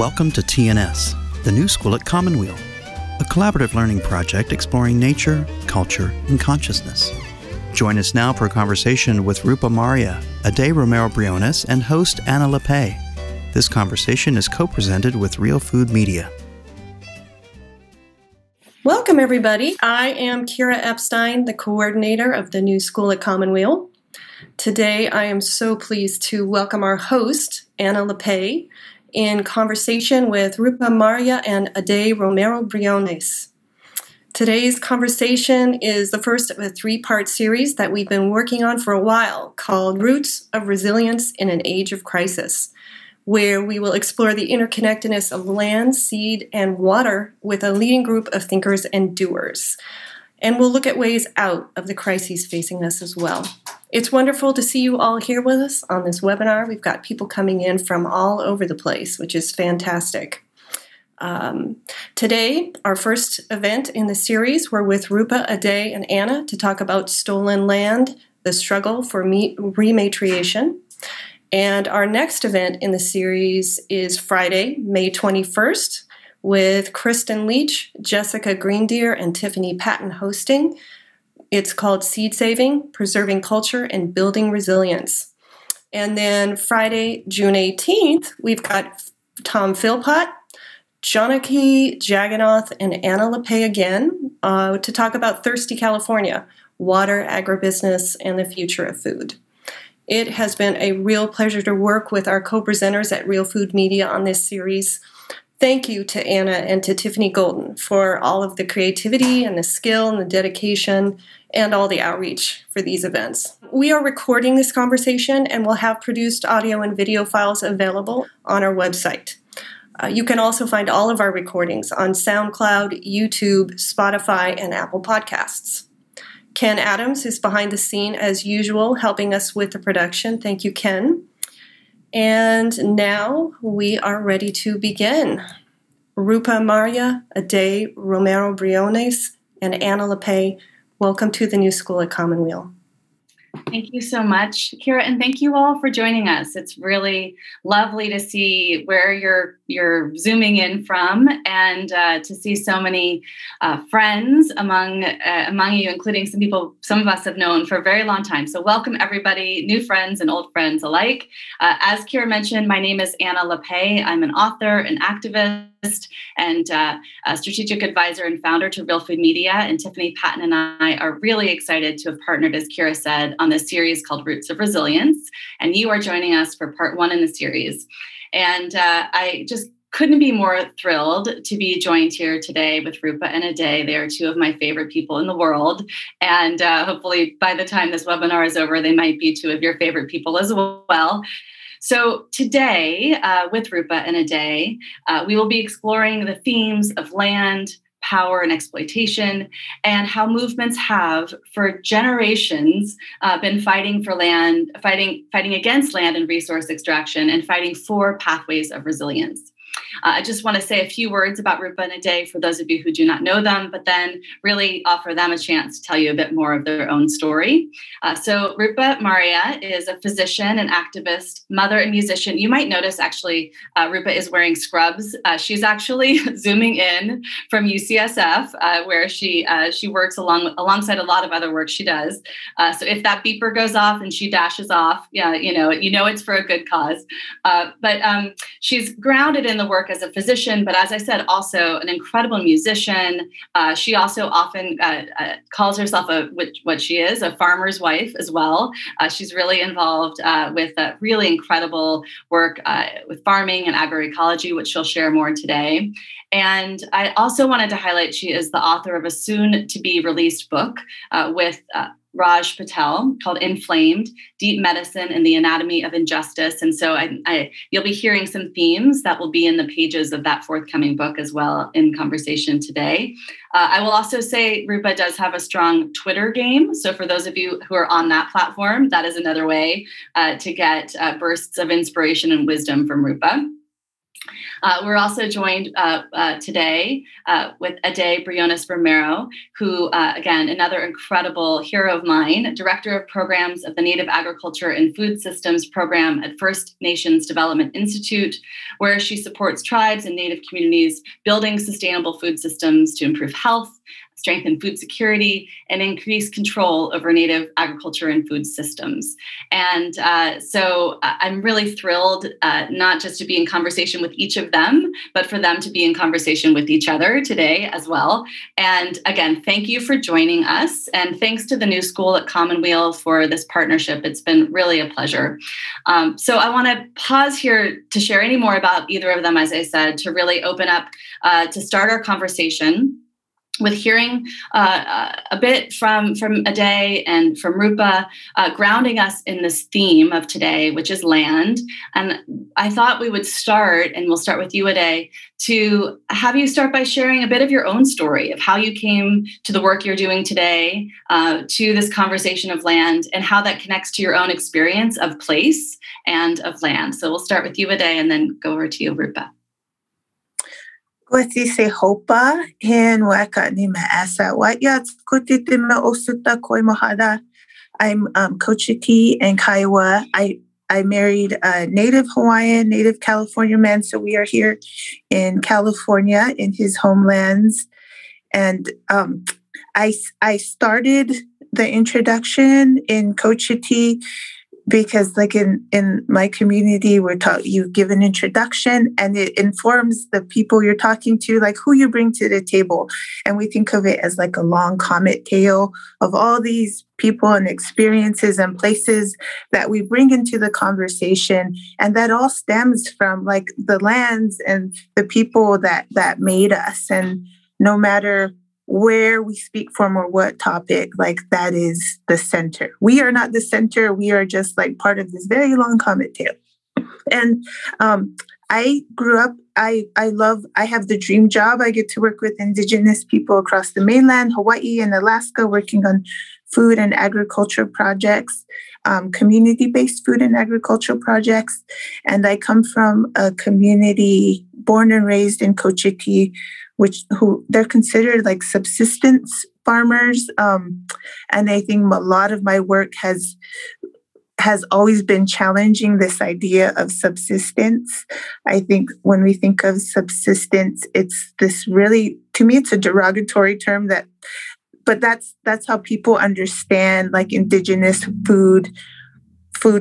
Welcome to TNS, the New School at Commonweal, a collaborative learning project exploring nature, culture, and consciousness. Join us now for a conversation with Rupa Marya, A-dae Romero-Briones, and host Anna Lappé. This conversation is co-presented with Real Food Media. Welcome, everybody. I am Kira Epstein, the coordinator of the New School at Commonweal. Today, I am so pleased to welcome our host, Anna Lappé, in conversation with Rupa Marya and A-dae Romero-Briones. Today's conversation is the first of a three-part series that we've been working on for a while called Roots of Resilience in an Age of Crisis, where we will explore the interconnectedness of land, seed, and water with a leading group of thinkers and doers. And we'll look at ways out of the crises facing us as well. It's wonderful to see you all here with us on this webinar. We've got people coming in from all over the place, which is fantastic. Today, our first event in the series, we're with Rupa, A-dae, and Anna to talk about stolen land, the struggle for rematriation. And our next event in the series is Friday, May 21st, with Kristen Leach, Jessica Greendeer, and Tiffany Patton hosting. It's called Seed Saving, Preserving Culture, and Building Resilience. And then Friday, June 18th, we've got Tom Philpott, Janaki Jagannath, and Anna Lappé again to talk about Thirsty California, water, agribusiness, and the future of food. It has been a real pleasure to work with our co-presenters at Real Food Media on this series. Thank you to Anna and to Tiffany Golden for all of the creativity and the skill and the dedication and all the outreach for these events. We are recording this conversation and we'll have produced audio and video files available on our website. You can also find all of our recordings on SoundCloud, YouTube, Spotify, and Apple Podcasts. Ken Adams is behind the scene as usual, helping us with the production. Thank you, Ken. And now we are ready to begin. Rupa Marya, A-dae Romero-Briones, and Anna Lappé, welcome to the New School at Commonweal. Thank you so much, Kira, and thank you all for joining us. It's really lovely to see where you're zooming in from, and to see so many friends among you, including some people some of us have known for a very long time. So welcome everybody, new friends and old friends alike. As Kira mentioned, my name is Anna Lappé. I'm an author, an activist, and a strategic advisor and founder to Real Food Media. And Tiffany Patton and I are really excited to have partnered, as Kira said, on this series called Roots of Resilience. And you are joining us for part one in the series. And I just couldn't be more thrilled to be joined here today with Rupa and A-dae. They are two of my favorite people in the world. And hopefully by the time this webinar is over, they might be two of your favorite people as well. So today, with Rupa and A-dae, we will be exploring the themes of land, power, and exploitation, and how movements have, for generations, been fighting for land, fighting against land and resource extraction, and fighting for pathways of resilience. I just want to say a few words about Rupa and A-dae for those of you who do not know them, but then really offer them a chance to tell you a bit more of their own story. So Rupa Marya is a physician, an activist, mother, and musician. You might notice, actually, Rupa is wearing scrubs. She's actually zooming in from UCSF, where she works alongside a lot of other work she does. So if that beeper goes off and she dashes off, yeah, you know it's for a good cause. But she's grounded in the work as a physician, but as I said, also an incredible musician. She also often calls herself a farmer's wife as well. She's really involved with really incredible work with farming and agroecology, which she'll share more today. And I also wanted to highlight she is the author of a soon-to-be-released book with Raj Patel called Inflamed, Deep Medicine and the Anatomy of Injustice. And so you'll be hearing some themes that will be in the pages of that forthcoming book as well in conversation today. I will also say Rupa does have a strong Twitter game. So for those of you who are on that platform, that is another way to get bursts of inspiration and wisdom from Rupa. We're also joined today with A-dae Romero-Briones, who, again, another incredible hero of mine, Director of Programs of the Native Agriculture and Food Systems Program at First Nations Development Institute, where she supports tribes and Native communities building sustainable food systems to improve health, strengthen food security, and increase control over Native agriculture and food systems. And so I'm really thrilled not just to be in conversation with each of them, but for them to be in conversation with each other today as well. And again, thank you for joining us. And thanks to the New School at Commonweal for this partnership. It's been really a pleasure. So I want to pause here to share any more about either of them, as I said, to really open up to start our conversation with hearing a bit from A-dae and from Rupa, grounding us in this theme of today, which is land. And I thought we would start, and we'll start with you, A-dae, to have you start by sharing a bit of your own story of how you came to the work you're doing today, to this conversation of land, and how that connects to your own experience of place and of land. So we'll start with you, A-dae, and then go over to you, Rupa. Wasi se hopa hen waka ni maasa wayat kutiti ma osuta koimohada. I'm Cochiti and Kiowa. I married a native Hawaiian, native California man, so we are here in California in his homelands. And I started the introduction in Cochiti because like in my community, we're taught you give an introduction and it informs the people you're talking to, like who you bring to the table. And we think of it as like a long comet tale of all these people and experiences and places that we bring into the conversation. And that all stems from like the lands and the people that made us. And no matter where we speak from or what topic, like that is the center. We are not the center. We are just like part of this very long comet tale. And I grew up, I have the dream job. I get to work with indigenous people across the mainland, Hawaii and Alaska, working on food and agriculture projects, community-based food and agriculture projects. And I come from a community born and raised in Cochiti, who they're considered like subsistence farmers. And I think a lot of my work has always been challenging this idea of subsistence. I think when we think of subsistence, it's this really, to me, it's a derogatory term but that's how people understand like indigenous food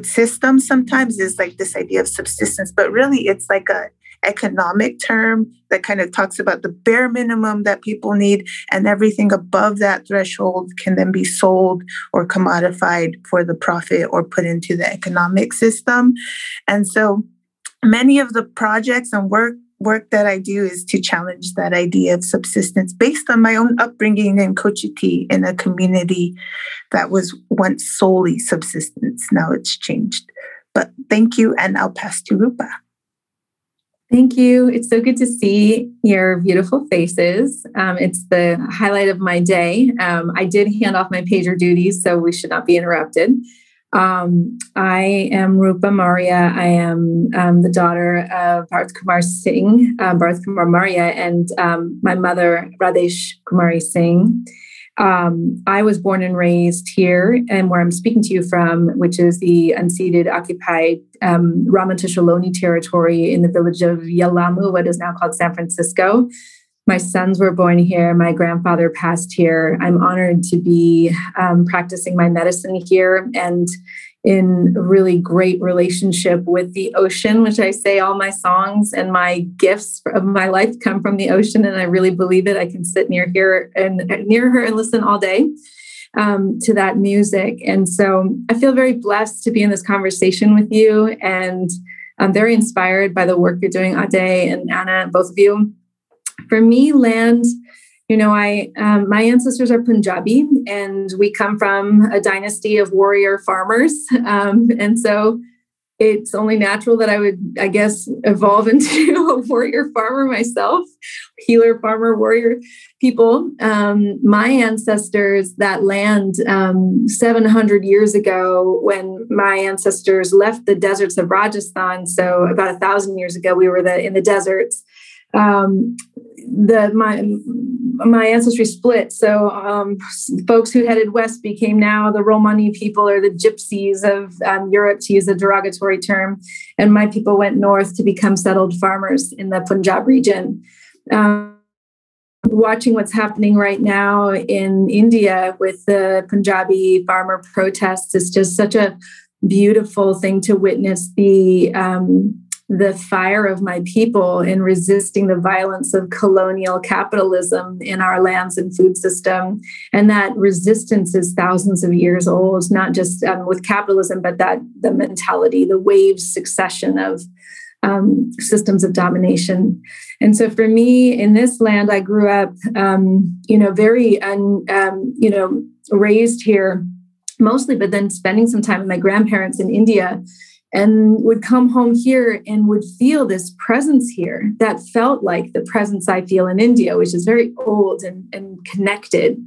systems sometimes is like this idea of subsistence, but really it's like a economic term that kind of talks about the bare minimum that people need, and everything above that threshold can then be sold or commodified for the profit or put into the economic system. And so many of the projects and work that I do is to challenge that idea of subsistence based on my own upbringing in Cochiti, in a community that was once solely subsistence. Now it's changed. But thank you, and I'll pass to Rupa. Thank you. It's so good to see your beautiful faces. It's the highlight of my day. I did hand off my pager duties, so we should not be interrupted. I am Rupa Marya. I am the daughter of Bharat Kumar Singh, Bharat Kumar Maria, and my mother, Radhesh Kumari Singh. I was born and raised here, and where I'm speaking to you from, which is the unceded, occupied Ramatushiloni territory in the village of Yalamu, what is now called San Francisco. My sons were born here. My grandfather passed here. I'm honored to be practicing my medicine here and in a really great relationship with the ocean, which I say all my songs and my gifts of my life come from the ocean. And I really believe it. I can sit near her and listen all day to that music. And so I feel very blessed to be in this conversation with you. And I'm very inspired by the work you're doing, A-dae and Anna, both of you. For me, land, you know, my ancestors are Punjabi, and we come from a dynasty of warrior farmers. And so it's only natural that I would, I guess, evolve into a warrior farmer myself, healer, farmer, warrior people. My ancestors, that land 700 years ago when my ancestors left the deserts of Rajasthan, so about 1,000 years ago, we were in the deserts. My ancestry split. So folks who headed west became now the Romani people or the gypsies of Europe, to use a derogatory term. And my people went north to become settled farmers in the Punjab region. Watching what's happening right now in India with the Punjabi farmer protests is just such a beautiful thing to witness, the fire of my people in resisting the violence of colonial capitalism in our lands and food system. And that resistance is thousands of years old, not just with capitalism, but that the mentality, the wave succession of systems of domination. And so for me in this land, I grew up, raised here mostly, but then spending some time with my grandparents in India, and would come home here and would feel this presence here that felt like the presence I feel in India, which is very old and connected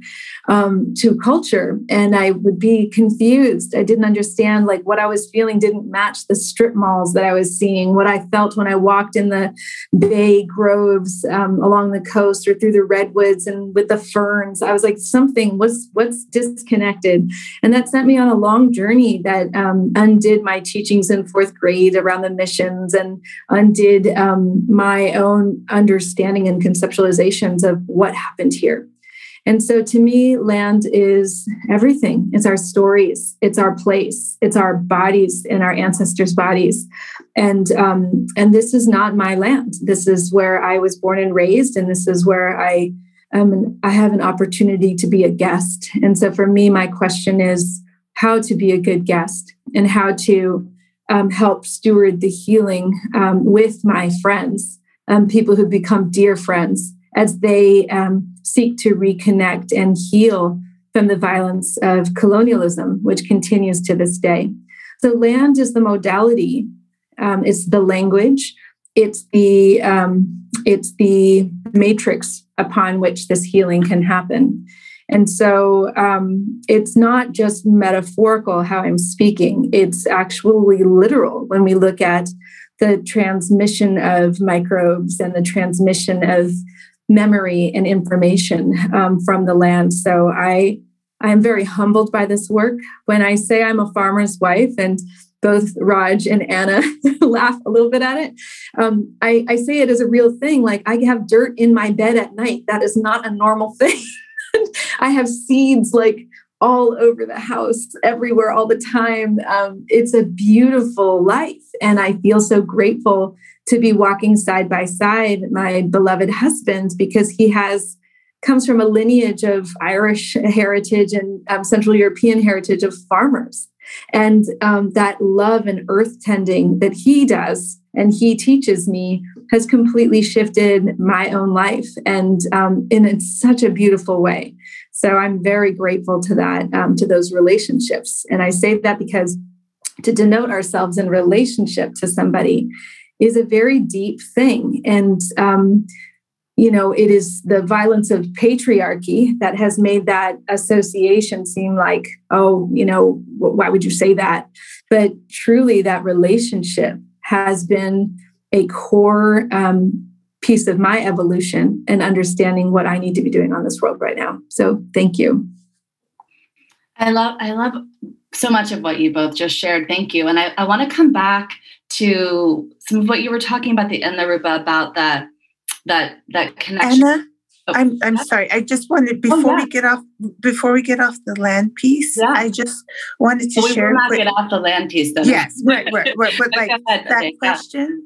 to culture. And I would be confused. I didn't understand, like, what I was feeling didn't match the strip malls that I was seeing, what I felt when I walked in the bay groves along the coast or through the redwoods and with the ferns. I was like, something was what's disconnected. And that sent me on a long journey that undid my teachings in fourth grade around the missions and undid my own understanding and conceptualizations of what happened here. And so to me, land is everything. It's our stories. It's our place. It's our bodies and our ancestors' bodies. And this is not my land. This is where I was born and raised. And this is where I have an opportunity to be a guest. And so for me, my question is how to be a good guest and how to help steward the healing with my friends, people who become dear friends as they seek to reconnect and heal from the violence of colonialism, which continues to this day. So land is the modality, it's the language, it's the matrix upon which this healing can happen. And so it's not just metaphorical how I'm speaking, it's actually literal when we look at the transmission of microbes and the transmission of memory and information from the land. So I'm very humbled by this work. When I say I'm a farmer's wife, and both Raj and Anna laugh a little bit at it, I say it as a real thing. Like, I have dirt in my bed at night. That is not a normal thing. I have seeds like all over the house, everywhere, all the time. It's a beautiful life. And I feel so grateful to be walking side by side my beloved husband, because he comes from a lineage of Irish heritage and Central European heritage of farmers. And that love and earth tending that he does and he teaches me has completely shifted my own life, and in such a beautiful way. So I'm very grateful to that, to those relationships. And I say that because to denote ourselves in relationship to somebody is a very deep thing. And, it is the violence of patriarchy that has made that association seem like, oh, why would you say that? But truly, that relationship has been a core piece of my evolution and understanding what I need to be doing on this world right now. So thank you. I love so much of what you both just shared. Thank you. And I want to come back to some of what you were talking about at the end, Rupa, about that connection. Anna, oh, I'm sorry. I just wanted before we get off the land piece. Yeah. I just wanted to share. We will not get off the land piece, though. Yes, right. But like that question,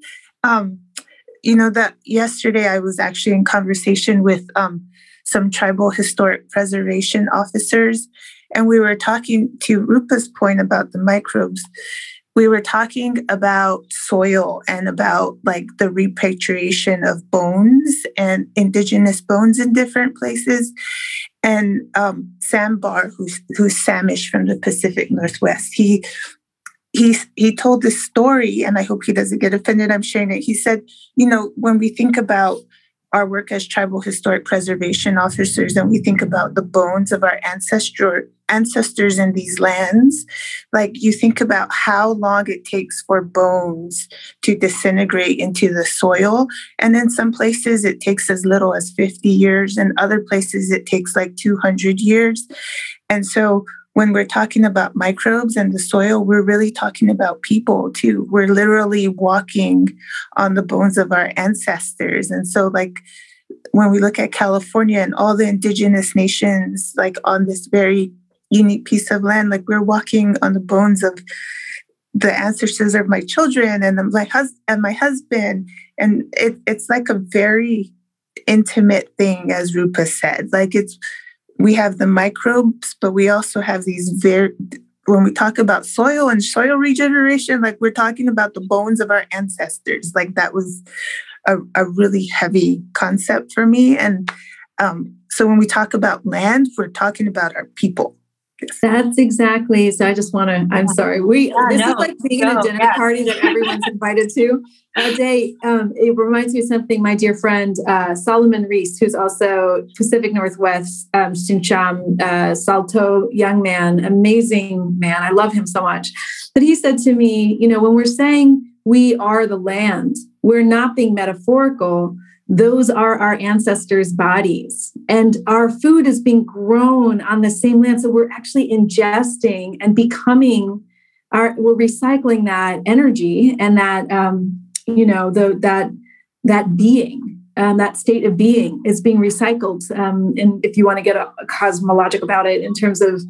that yesterday I was actually in conversation with some tribal historic preservation officers, and we were talking to Rupa's point about the microbes. We were talking about soil and about like the repatriation of bones and indigenous bones in different places. And Sam Barr, who's Samish from the Pacific Northwest, he he told this story, and I hope he doesn't get offended. I'm sharing it. He said, you know, when we think about our work as tribal historic preservation officers, and we think about the bones of our ancestors in these lands, like you think about how long it takes for bones to disintegrate into the soil. And in some places it takes as little as 50 years. And other places it takes like 200 years. And so when we're talking about microbes and the soil, we're really talking about people too. We're literally walking on the bones of our ancestors. And so like when we look at California and all the indigenous nations, like on this very unique piece of land, like we're walking on the bones of the ancestors of my children and my husband. And it's like a very intimate thing, as Rupa said, like we have the microbes, but we also have these when we talk about soil and soil regeneration, like we're talking about the bones of our ancestors. Like that was a really heavy concept for me. And so when we talk about land, we're talking about our people. Yes. That's exactly. So I just want to, I'm sorry. This is like being at a dinner party that everyone's invited to. A-dae, it reminds me of something my dear friend, Solomon Reese, who's also Pacific Northwest, Shincham, Salto young man, amazing man. I love him so much. But he said to me, you know, when we're saying we are the land, we're not being metaphorical. Those are our ancestors' bodies. And our food is being grown on the same land. So we're actually ingesting and we're recycling that energy and that, that being, that state of being is being recycled. And if you want to get a cosmological about it in terms of,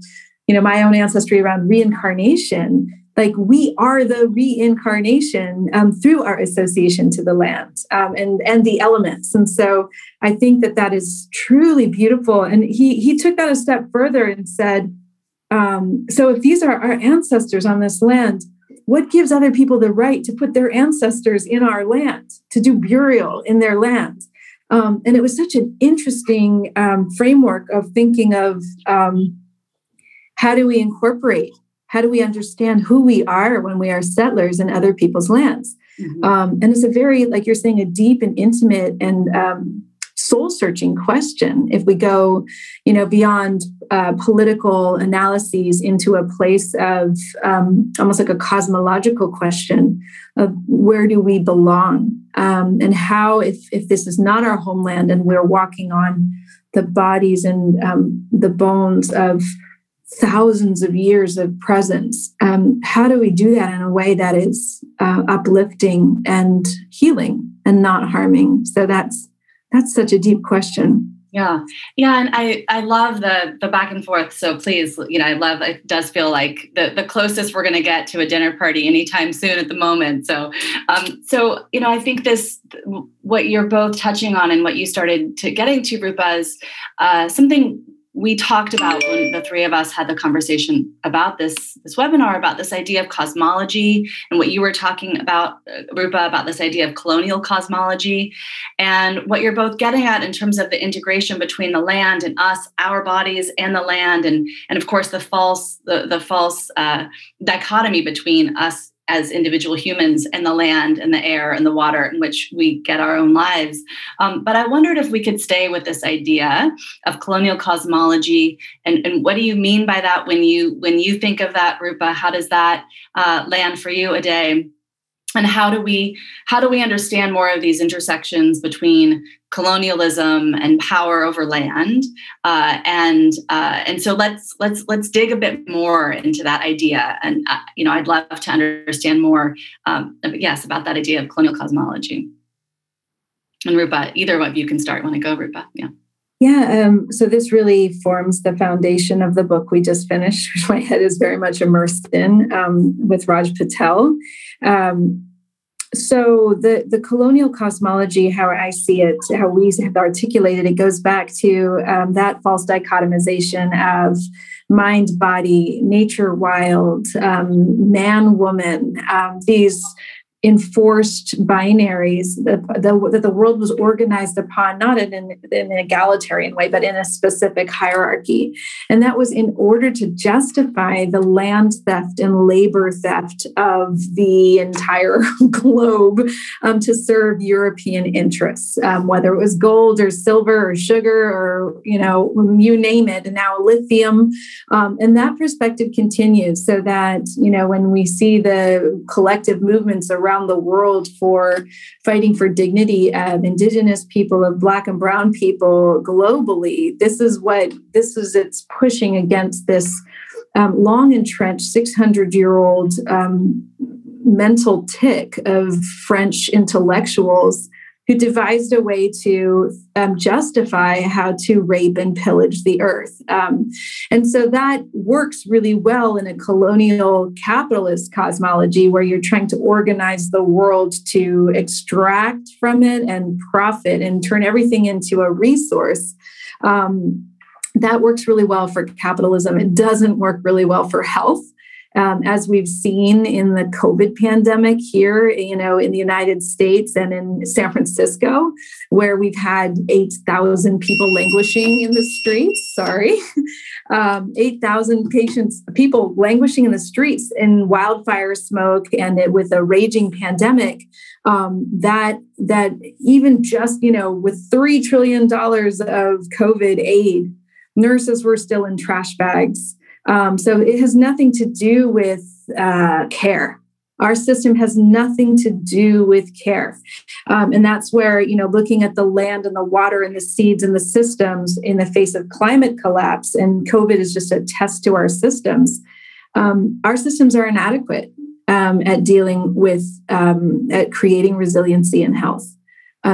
you know, my own ancestry around reincarnation, like we are the reincarnation through our association to the land and the elements. And so I think that is truly beautiful. And he took that a step further and said, so if these are our ancestors on this land, what gives other people the right to put their ancestors in our land, to do burial in their land? And it was such an interesting framework of thinking of how do we incorporate? How do we understand who we are when we are settlers in other people's lands? Mm-hmm. And it's a very, like you're saying, a deep and intimate and soul-searching question. If we go, you know, beyond political analyses into a place of almost like a cosmological question of where do we belong and how, if this is not our homeland and we're walking on the bodies and the bones of thousands of years of presence. How do we do that in a way that is uplifting and healing and not harming? So that's such a deep question. Yeah. Yeah. And I love the back and forth. So please, you know, it does feel like the closest we're going to get to a dinner party anytime soon at the moment. So, you know, I think what you're both touching on and what you started to getting to, Rupa, is something we talked about when the three of us had the conversation about this webinar, about this idea of cosmology and what you were talking about, Rupa, about this idea of colonial cosmology and what you're both getting at in terms of the integration between the land and us, our bodies and the land. And of course, the false dichotomy between us as individual humans and the land and the air and the water in which we get our own lives. But I wondered if we could stay with this idea of colonial cosmology and what do you mean by that when you think of that, Rupa? How does that land for you, A-dae? And how do we understand more of these intersections between colonialism and power over land? And so let's dig a bit more into that idea. And you know, I'd love to understand more. About that idea of colonial cosmology. And Rupa, either of you can start. Want to go, Rupa? Yeah. Yeah. So this really forms the foundation of the book we just finished, which my head is very much immersed in with Raj Patel. So the colonial cosmology, how I see it, how we have articulated it, goes back to that false dichotomization of mind, body, nature, wild, man, woman, these enforced binaries that the world was organized upon, not in an egalitarian way, but in a specific hierarchy. And that was in order to justify the land theft and labor theft of the entire globe to serve European interests, whether it was gold or silver or sugar or, you name it, and now lithium. And that perspective continues so that, when we see the collective movements around the world for fighting for dignity of Indigenous people, of Black and Brown people globally, it's pushing against this long entrenched 600-year-old mental tick of French intellectuals who devised a way to justify how to rape and pillage the earth. And so that works really well in a colonial capitalist cosmology where you're trying to organize the world to extract from it and profit and turn everything into a resource. That works really well for capitalism. It doesn't work really well for health. As we've seen in the COVID pandemic here, in the United States and in San Francisco, where we've had 8,000 people languishing in the streets, 8,000 people languishing in the streets in wildfire smoke and with a raging pandemic, that even just, with $3 trillion of COVID aid, nurses were still in trash bags. So it has nothing to do with care. Our system has nothing to do with care. And that's where, looking at the land and the water and the seeds and the systems in the face of climate collapse, and COVID is just a test to our systems. Our systems are inadequate at dealing with, at creating resiliency and health.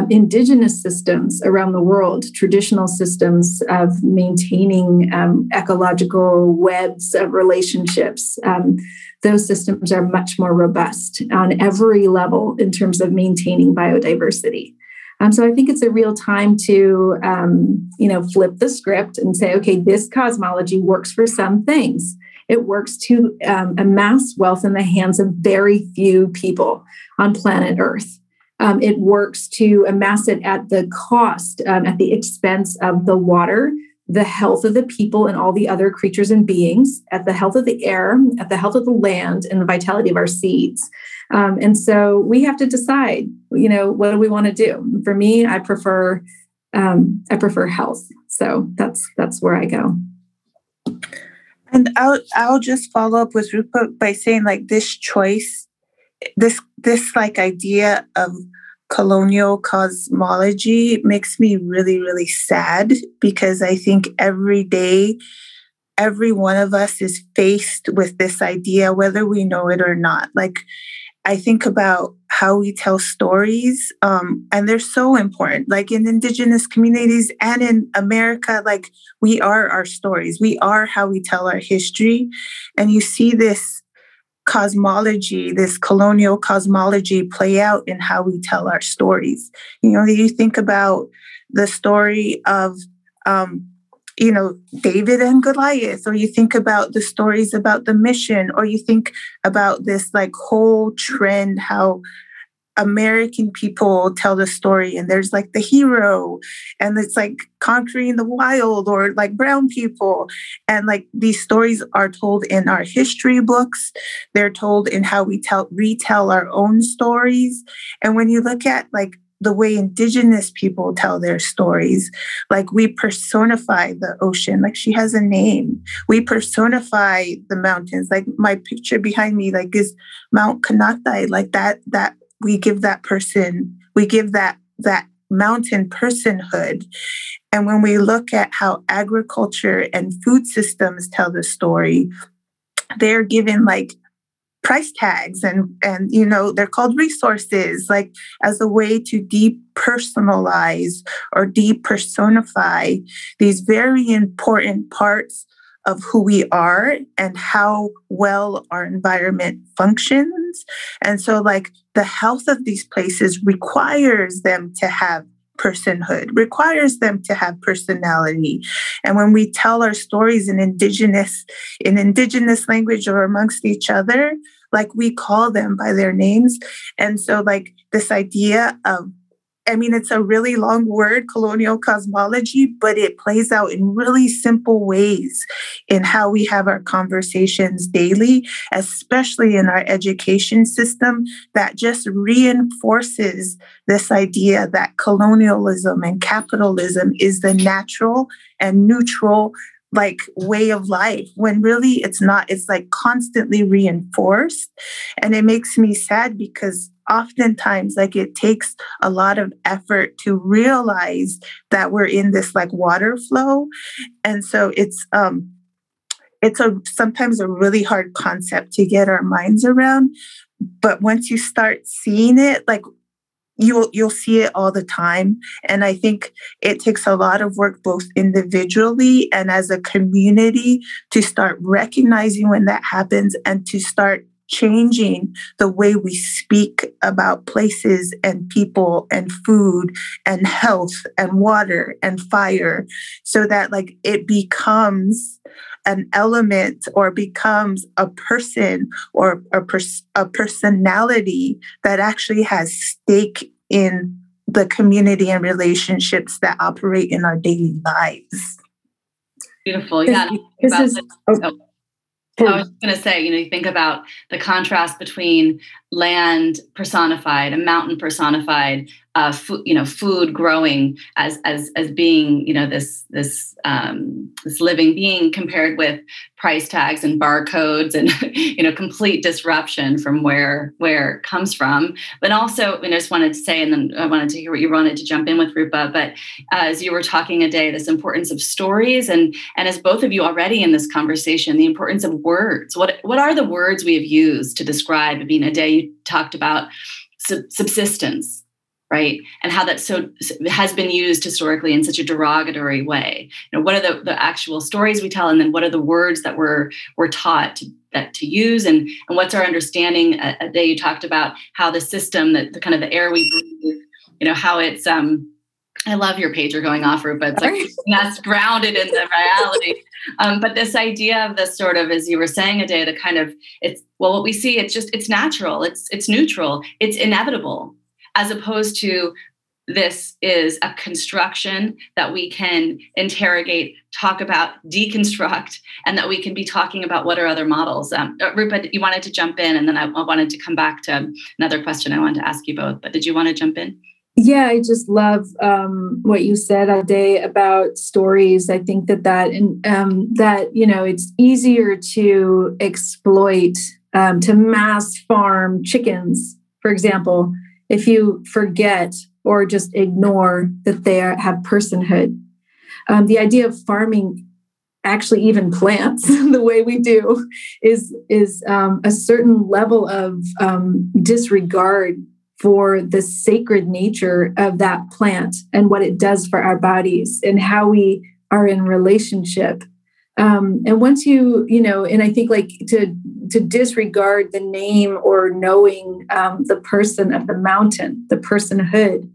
Indigenous systems around the world, traditional systems of maintaining ecological webs of relationships, those systems are much more robust on every level in terms of maintaining biodiversity. So I think it's a real time to, flip the script and say, okay, this cosmology works for some things. It works to amass wealth in the hands of very few people on planet Earth. It works to amass it at the cost, at the expense of the water, the health of the people and all the other creatures and beings, at the health of the air, at the health of the land, and the vitality of our seeds. And so we have to decide, what do we want to do? For me, I prefer health. So that's where I go. And I'll just follow up with Rupa by saying, this choice, this idea of colonial cosmology makes me really, really sad, because I think every day, every one of us is faced with this idea, whether we know it or not. I think about how we tell stories, and they're so important, in Indigenous communities and in America, we are our stories. We are how we tell our history. And you see this cosmology, this colonial cosmology, play out in how we tell our stories. You think about the story of, David and Goliath, or you think about the stories about the mission, or you think about this whole trend, how American people tell the story, and there's the hero, and it's conquering the wild, or brown people, and these stories are told in our history books. They're told in how we retell our own stories. And when you look at the way Indigenous people tell their stories, we personify the ocean, she has a name. We personify the mountains. My picture behind me is Mount Kanatai, that we give that person, we give that mountain personhood. And when we look at how agriculture and food systems tell the story, they're given price tags and they're called resources, as a way to depersonalize or depersonify these very important parts of who we are and how well our environment functions. And so the health of these places requires them to have personhood, requires them to have personality. And when we tell our stories in Indigenous language or amongst each other, like we call them by their names. And so like this idea of, I mean, it's a really long word, colonial cosmology, but it plays out in really simple ways in how we have our conversations daily, especially in our education system, that just reinforces this idea that colonialism and capitalism is the natural and neutral like way of life, when really it's not. It's like constantly reinforced. And it makes me sad because oftentimes, like, it takes a lot of effort to realize that we're in this like water flow. And so it's a sometimes a really hard concept to get our minds around. But once you start seeing it, like you'll see it all the time. And I think it takes a lot of work, both individually and as a community, to start recognizing when that happens and to start changing the way we speak about places and people and food and health and water and fire, so that like it becomes an element or becomes a person or a personality that actually has stake in the community and relationships that operate in our daily lives. Beautiful. Yeah. I was just going to say, you know, you think about the contrast between land personified, a mountain personified, food growing as being, you know, this living being, compared with price tags and barcodes and, you know, complete disruption from where it comes from. But also, and I just wanted to say, and then I wanted to hear what you wanted to jump in with, Rupa, but as you were talking, A-dae, this importance of stories, and as both of you already in this conversation, the importance of words. What are the words we have used to describe? I mean, A-dae, you talked about subsistence. Right, and how that so has been used historically in such a derogatory way. You know, what are the actual stories we tell, and then what are the words that we're taught to use, and what's our understanding? A-dae, you talked about how the system, that the kind of the air we breathe, you know, how it's. I love your pager going off, Rupa. It's like that's grounded in the reality. But this idea of this sort of, as you were saying, A-dae, the kind of it's well, what we see, it's just it's natural, it's neutral, it's inevitable. As opposed to this is a construction that we can interrogate, talk about, deconstruct, and that we can be talking about what are other models. Rupa, you wanted to jump in, and then I wanted to come back to another question I wanted to ask you both, but did you want to jump in? Yeah, I just love what you said, A-dae, about stories. I think that you know, it's easier to exploit, to mass farm chickens, for example, if you forget or just ignore that they have personhood. The idea of farming, actually even plants, the way we do, is a certain level of disregard for the sacred nature of that plant and what it does for our bodies and how we are in relationship. And once you know, and I think like to disregard the name or knowing the person of the mountain, the personhood,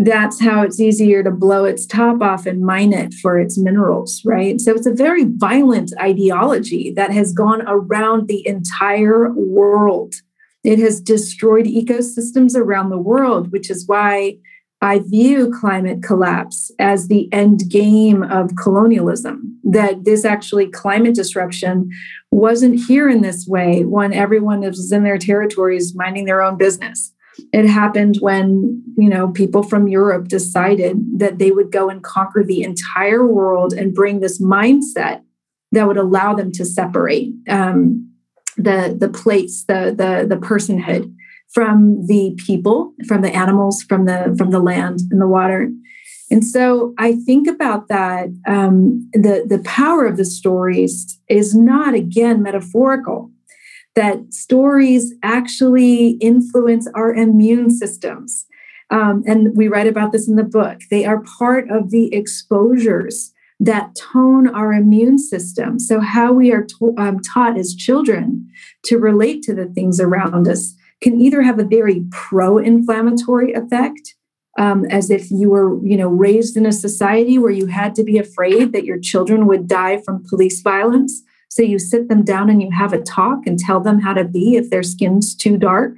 that's how it's easier to blow its top off and mine it for its minerals, right? So it's a very violent ideology that has gone around the entire world. It has destroyed ecosystems around the world, which is why I view climate collapse as the end game of colonialism, that this actually climate disruption wasn't here in this way when everyone was in their territories minding their own business. It happened when, you know, people from Europe decided that they would go and conquer the entire world and bring this mindset that would allow them to separate the place, the personhood, from the people, from the animals, from the land and the water. And so I think about that, the power of the stories is not, again, metaphorical, that stories actually influence our immune systems. And we write about this in the book. They are part of the exposures that tone our immune system. So how we are taught as children to relate to the things around us can either have a very pro-inflammatory effect, as if you were, you know, raised in a society where you had to be afraid that your children would die from police violence So you sit them down and you have a talk and tell them how to be if their skin's too dark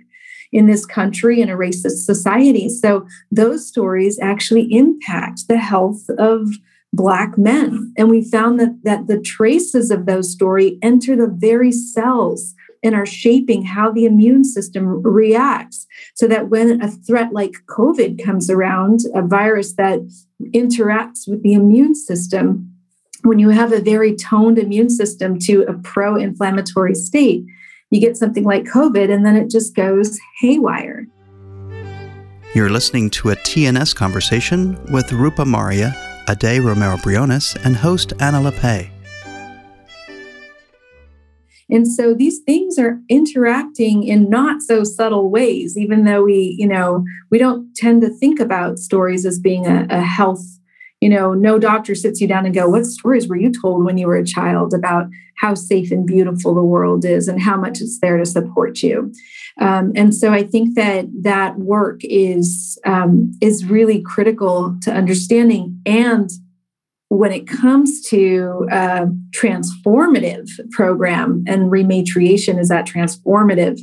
in this country, in a racist society. So those stories actually impact the health of Black men. And we found that the traces of those stories enter the very cells and are shaping how the immune system reacts. So that when a threat like COVID comes around, a virus that interacts with the immune system, when you have a very toned immune system to a pro-inflammatory state, you get something like COVID, and then it just goes haywire. You're listening to a TNS conversation with Rupa Marya, A-dae Romero-Briones, and host Anna Lappé. And so these things are interacting in not so subtle ways, even though we don't tend to think about stories as being a health. No doctor sits you down and go, what stories were you told when you were a child about how safe and beautiful the world is and how much it's there to support you? And so I think that work is really critical to understanding. And when it comes to transformative program, and rematriation is that transformative,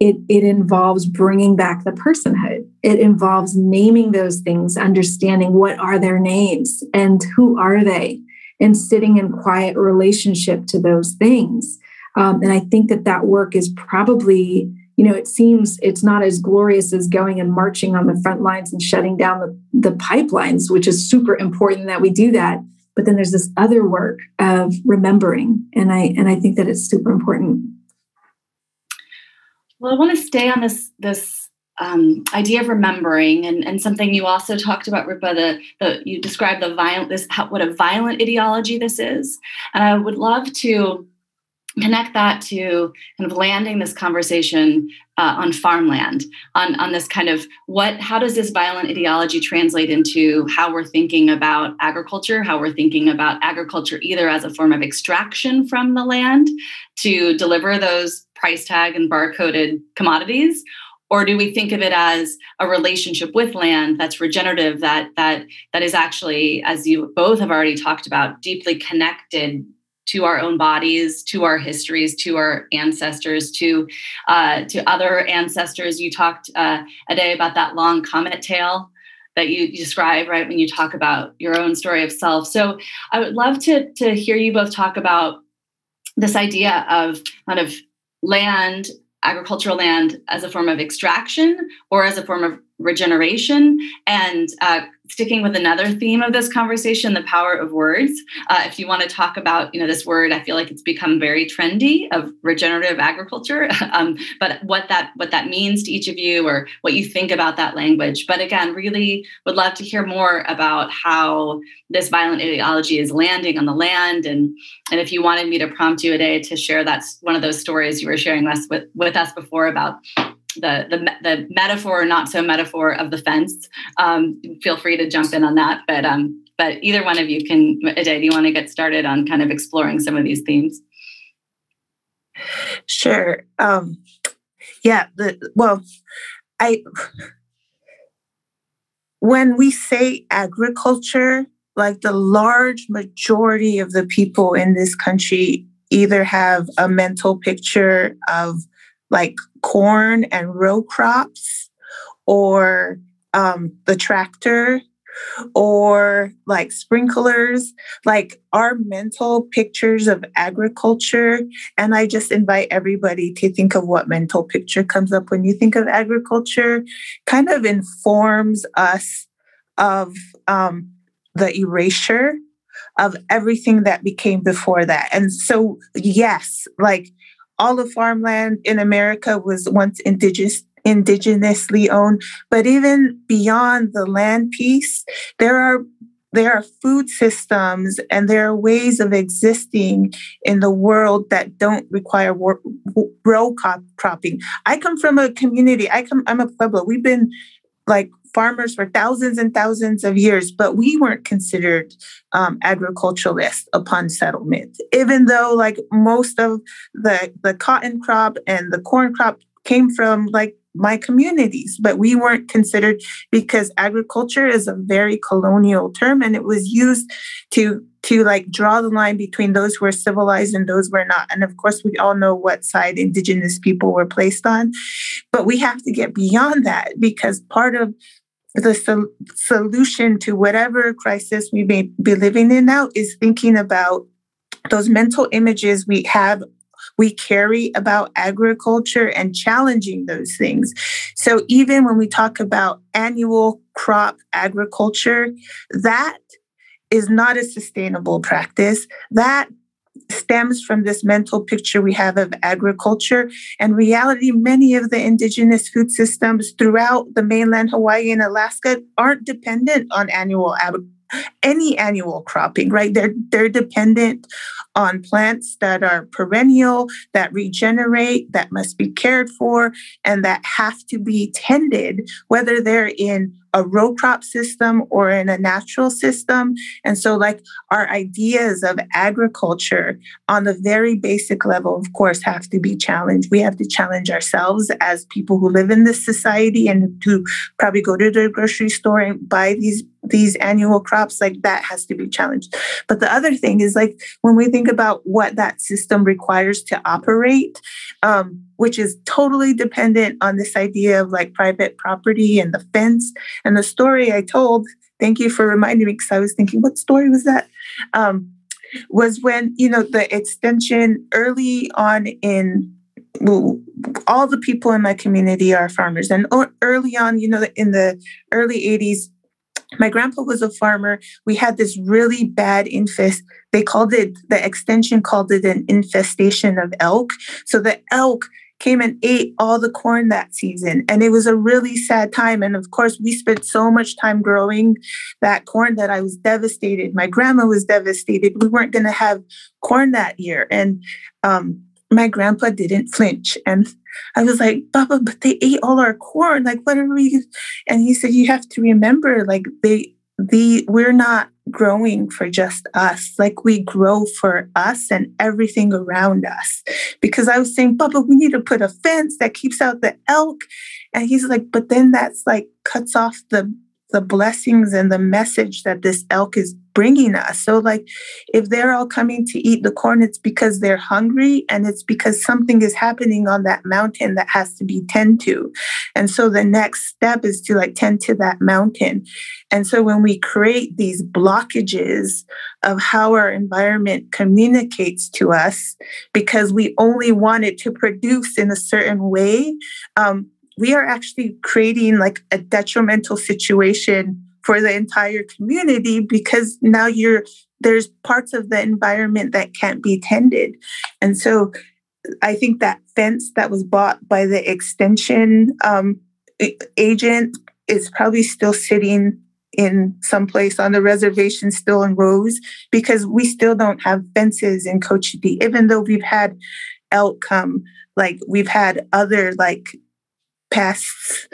it involves bringing back the personhood. It involves naming those things, understanding what are their names and who are they, and sitting in quiet relationship to those things. And I think that work is probably, it seems it's not as glorious as going and marching on the front lines and shutting down the pipelines, which is super important that we do that. But then there's this other work of remembering. And I think that it's super important. Well, I want to stay on this idea of remembering and something you also talked about, Rupa, you described what a violent ideology this is. And I would love to connect that to kind of landing this conversation on farmland, on this kind of how does this violent ideology translate into how we're thinking about agriculture, how we're thinking about agriculture either as a form of extraction from the land to deliver those price tag and bar-coded commodities, or do we think of it as a relationship with land that's regenerative, that is actually, as you both have already talked about, deeply connected to our own bodies, to our histories, to our ancestors, to other ancestors? You talked A-dae about that long comet tale that you describe, right, when you talk about your own story of self. So I would love to hear you both talk about this idea of kind of land, agricultural land, as a form of extraction or as a form of regeneration, and sticking with another theme of this conversation, the power of words. If you want to talk about, this word, I feel like it's become very trendy, of regenerative agriculture, but what that means to each of you or what you think about that language. But again, really would love to hear more about how this violent ideology is landing on the land. And if you wanted me to prompt you A-dae to share, that's one of those stories you were sharing with us before about the metaphor or not so metaphor of the fence. Feel free to jump in on that. But either one of you can. A-dae, do you want to get started on kind of exploring some of these themes? Sure. When we say agriculture, like the large majority of the people in this country either have a mental picture of like corn and row crops, or the tractor, or like sprinklers, like our mental pictures of agriculture. And I just invite everybody to think of what mental picture comes up when you think of agriculture, kind of informs us of the erasure of everything that became before that. And so, yes, like, all of farmland in America was once indigenously owned, but even beyond the land piece, there are food systems and there are ways of existing in the world that don't require row cropping. I come from a community. I'm a Pueblo. We've been like farmers for thousands and thousands of years, but we weren't considered agriculturalists upon settlement, even though like most of the cotton crop and the corn crop came from like my communities, but we weren't considered because agriculture is a very colonial term, and it was used to like draw the line between those who were civilized and those who were not. And of course, we all know what side Indigenous people were placed on, but we have to get beyond that, because part of the solution to whatever crisis we may be living in now is thinking about those mental images we carry about agriculture and challenging those things. So even when we talk about annual crop agriculture, that is not a sustainable practice. That stems from this mental picture we have of agriculture. In reality, many of the Indigenous food systems throughout the mainland Hawaii and Alaska aren't dependent on any annual cropping, right? They're dependent on plants that are perennial, that regenerate, that must be cared for, and that have to be tended, whether they're in a row crop system or in a natural system. And so like our ideas of agriculture on the very basic level, of course, have to be challenged. We have to challenge ourselves as people who live in this society and who probably go to the grocery store and buy these annual crops. Like that has to be challenged. But the other thing is like when we think about what that system requires to operate, which is totally dependent on this idea of like private property and the fence. And the story I told, thank you for reminding me, because I was thinking, what story was that? Was when, the extension early on in, all the people in my community are farmers. And early on, in the early 80s, my grandpa was a farmer. We had this really bad infest. They called it, the extension called it an infestation of elk. So the elk came and ate all the corn that season. And it was a really sad time. And of course, we spent so much time growing that corn that I was devastated. My grandma was devastated. We weren't going to have corn that year. And my grandpa didn't flinch. And I was like, Baba, but they ate all our corn. Like, what are we? And he said, you have to remember, like, we're not growing for just us. Like, we grow for us and everything around us. Because I was saying, Bubba, we need to put a fence that keeps out the elk. And he's like, but then that's like cuts off the blessings and the message that this elk is bringing us. So like, if they're all coming to eat the corn, it's because they're hungry and it's because something is happening on that mountain that has to be tended to. And so the next step is to like tend to that mountain. And so when we create these blockages of how our environment communicates to us, because we only want it to produce in a certain way, we are actually creating like a detrimental situation for the entire community, because now there's parts of the environment that can't be tended. And so I think that fence that was bought by the extension agent is probably still sitting in some place on the reservation, still in rows, because we still don't have fences in Cochiti, even though we've had elk come, like we've had other like pests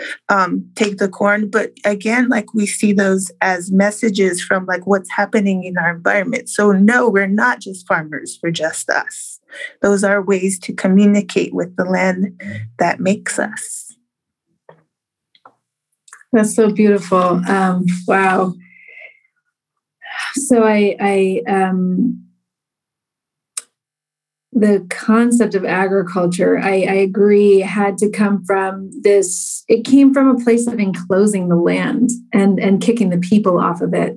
take the corn. But again, like we see those as messages from like what's happening in our environment. So no, we're not just farmers for just us. Those are ways to communicate with the land that makes us. That's so beautiful. Wow. So I the concept of agriculture, I agree, had to come from this. It came from a place of enclosing the land and kicking the people off of it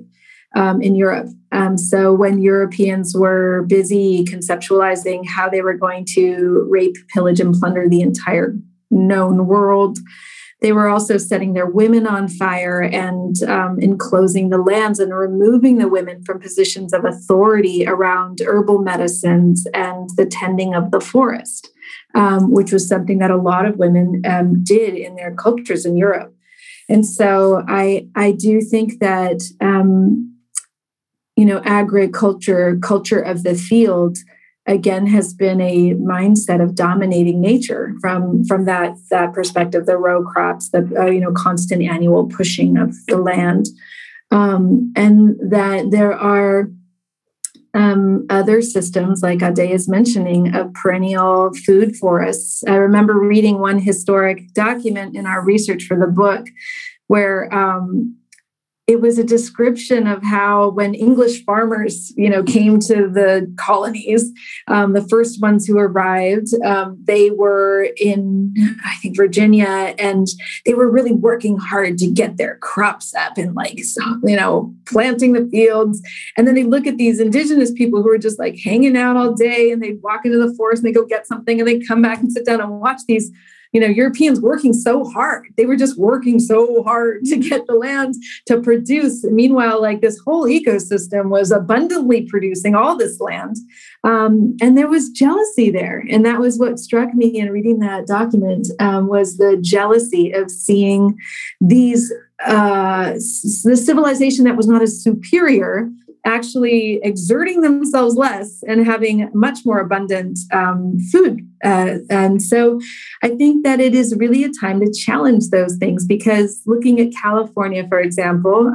in Europe. So when Europeans were busy conceptualizing how they were going to rape, pillage, and plunder the entire known world, they were also setting their women on fire and enclosing the lands and removing the women from positions of authority around herbal medicines and the tending of the forest, which was something that a lot of women did in their cultures in Europe. And so I do think that, agriculture, culture of the field, again, has been a mindset of dominating nature from that perspective, the row crops, the constant annual pushing of the land, and that there are other systems, like A-dae is mentioning, of perennial food forests. I remember reading one historic document in our research for the book where it was a description of how when English farmers, came to the colonies, the first ones who arrived, they were in, I think, Virginia, and they were really working hard to get their crops up and planting the fields. And then they look at these indigenous people who are just like hanging out all day, and they walk into the forest and they go get something and they come back and sit down and watch these Europeans working so hard. They were just working so hard to get the land to produce. Meanwhile, this whole ecosystem was abundantly producing all this land. And there was jealousy there. And that was what struck me in reading that document, was the jealousy of seeing these, the civilization that was not as superior, actually exerting themselves less and having much more abundant food. And so I think that it is really a time to challenge those things, because looking at California, for example,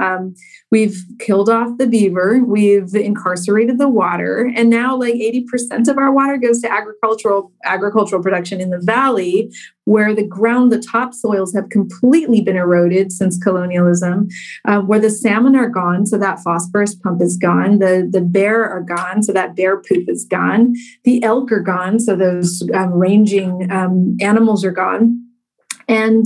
we've killed off the beaver, we've incarcerated the water, and now 80% of our water goes to agricultural production in the valley, where the topsoils have completely been eroded since colonialism, where the salmon are gone, so that phosphorus pump is gone, the bear are gone, so that bear poop is gone, the elk are gone, so those ranging animals are gone. And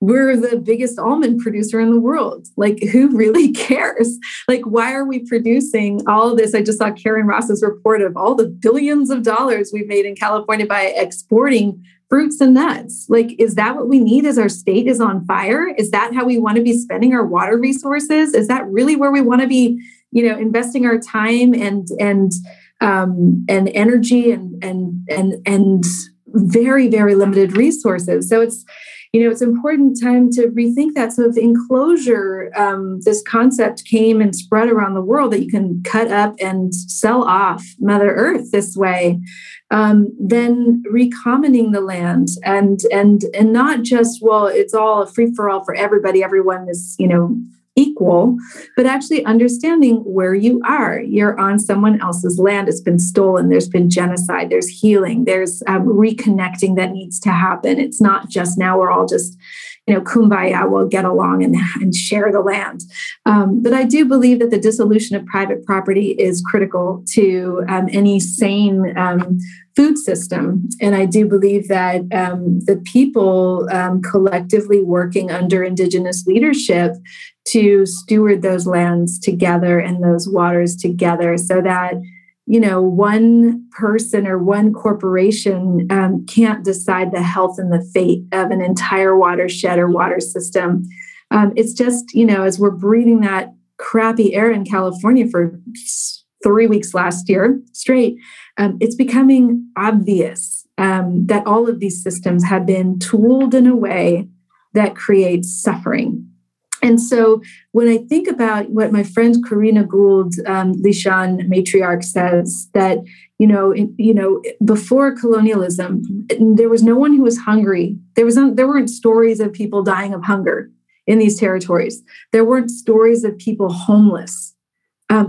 we're the biggest almond producer in the world. Who really cares? Why are we producing all this? I just saw Karen Ross's report of all the billions of dollars we've made in California by exporting fruits and nuts. Is that what we need as our state is on fire? Is that how we want to be spending our water resources? Is that really where we want to be, investing our time and energy and very, very limited resources? So it's, it's important time to rethink that. So if enclosure, this concept came and spread around the world that you can cut up and sell off Mother Earth this way, then recommoning the land and not just, it's all a free for all for everybody. Everyone is, equal, but actually understanding where you are. You're on someone else's land. It's been stolen. There's been genocide. There's healing. There's reconnecting that needs to happen. It's not just now we're all just, kumbaya, we'll get along and share the land. But I do believe that the dissolution of private property is critical to any sane food system. And I do believe that the people collectively working under Indigenous leadership to steward those lands together and those waters together, so that, one person or one corporation can't decide the health and the fate of an entire watershed or water system. It's just, as we're breathing that crappy air in California for 3 weeks last year straight, it's becoming obvious that all of these systems have been tooled in a way that creates suffering. And so when I think about what my friend Karina Gould, Lishan matriarch, says, that, before colonialism, there was no one who was hungry. There weren't stories of people dying of hunger in these territories. There weren't stories of people homeless.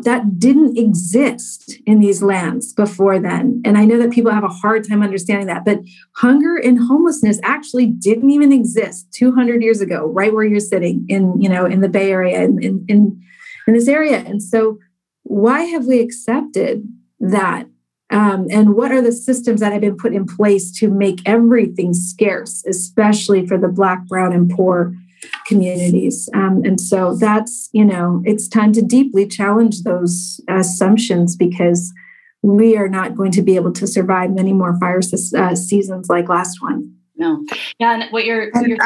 That didn't exist in these lands before then. And I know that people have a hard time understanding that, but hunger and homelessness actually didn't even exist 200 years ago, right where you're sitting in the Bay Area and in this area. And so why have we accepted that? And what are the systems that have been put in place to make everything scarce, especially for the Black, brown, and poor communities? And so that's, it's time to deeply challenge those assumptions, because we are not going to be able to survive many more fire seasons like last one. No. Yeah. And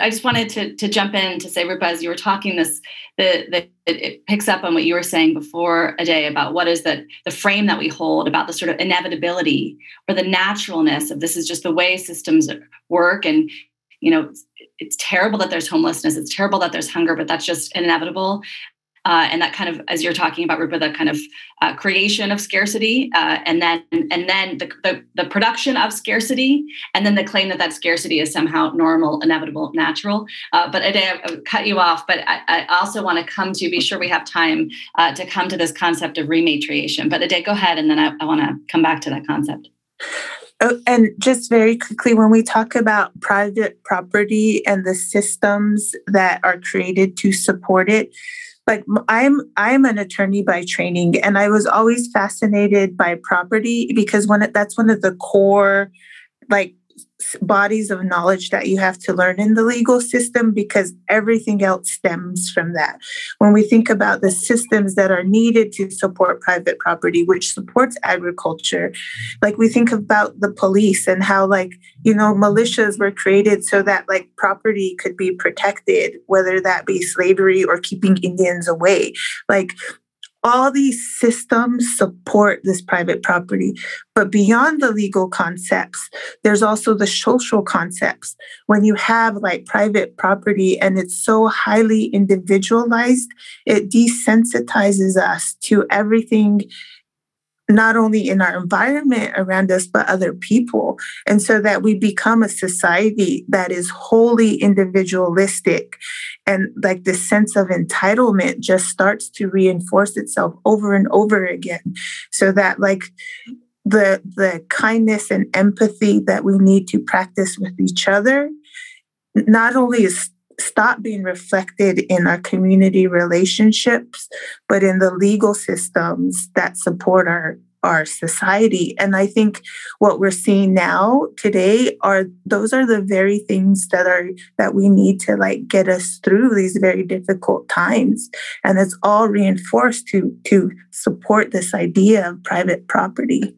I just wanted to jump in to say, Rupa, as you were talking this, it picks up on what you were saying before, A-dae, about what is the frame that we hold about the sort of inevitability or the naturalness of this is just the way systems work. And, it's terrible that there's homelessness. It's terrible that there's hunger, but that's just inevitable. And that kind of, as you're talking about, Rupa, the kind of creation of scarcity, and then the production of scarcity, and then the claim that that scarcity is somehow normal, inevitable, natural. But A-dae, I'll cut you off, but I also want to come to, be sure we have time to come to this concept of rematriation. But A-dae, go ahead, and then I want to come back to that concept. Oh, and just very quickly, when we talk about private property and the systems that are created to support it, like I'm an attorney by training, and I was always fascinated by property because that's one of the core like bodies of knowledge that you have to learn in the legal system, because everything else stems from that. When we think about the systems that are needed to support private property, which supports agriculture, like we think about the police and how like, you know, militias were created so that like property could be protected, whether that be slavery or keeping Indians away. Like all these systems support this private property. But beyond the legal concepts, there's also the social concepts. When you have like private property and it's so highly individualized, it desensitizes us to everything, not only in our environment around us, but other people. And so that we become a society that is wholly individualistic, and like this sense of entitlement just starts to reinforce itself over and over again. So that like the kindness and empathy that we need to practice with each other, not only is stop being reflected in our community relationships, but in the legal systems that support our society. And I think what we're seeing now today are the very things that we need to like get us through these very difficult times. And it's all reinforced to support this idea of private property.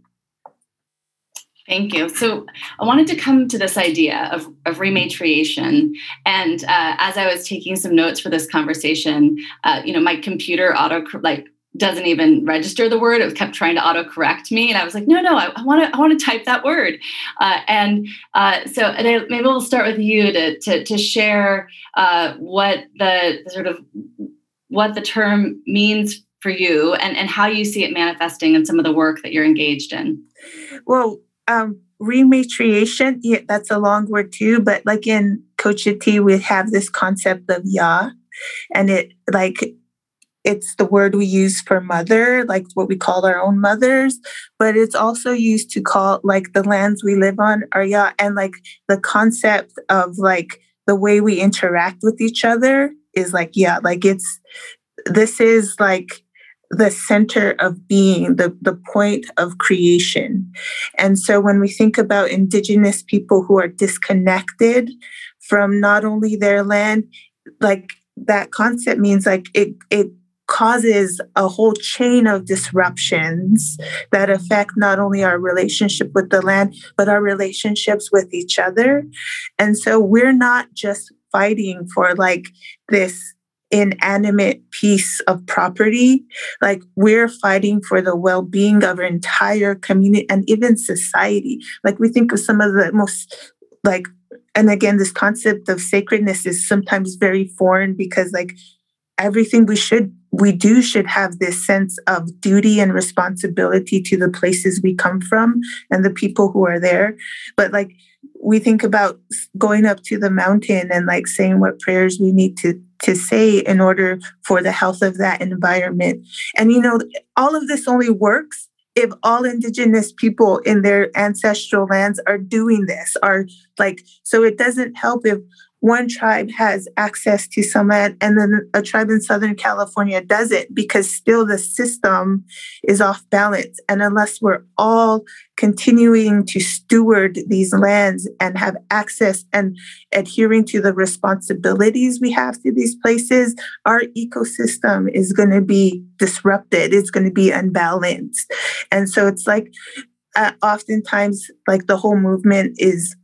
Thank you. So I wanted to come to this idea of rematriation. And as I was taking some notes for this conversation, my computer doesn't even register the word. It kept trying to autocorrect me. And I was like, no, I want to type that word. So maybe we'll start with you to share what the term means for you and how you see it manifesting in some of the work that you're engaged in. Well, rematriation, yeah, that's a long word too, but like in Cochiti, we have this concept of ya, and it's the word we use for mother, like what we call our own mothers, but it's also used to call like the lands we live on are ya, and like the concept of like the way we interact with each other is like ya, like this is like the center of being, the point of creation. And so when we think about Indigenous people who are disconnected from not only their land, like that concept means like it causes a whole chain of disruptions that affect not only our relationship with the land, but our relationships with each other. And so we're not just fighting for like this inanimate piece of property. Like we're fighting for the well-being of our entire community and even society. Like we think of some of the most like, and again, this concept of sacredness is sometimes very foreign because like everything we do should have this sense of duty and responsibility to the places we come from and the people who are there. But like we think about going up to the mountain and like saying what prayers we need to say in order for the health of that environment. And, you know, all of this only works if all Indigenous people in their ancestral lands are doing this, so it doesn't help if one tribe has access to some land and then a tribe in Southern California doesn't, because still the system is off balance. And unless we're all continuing to steward these lands and have access and adhering to the responsibilities we have to these places, our ecosystem is going to be disrupted. It's going to be unbalanced. And so it's like oftentimes like the whole movement is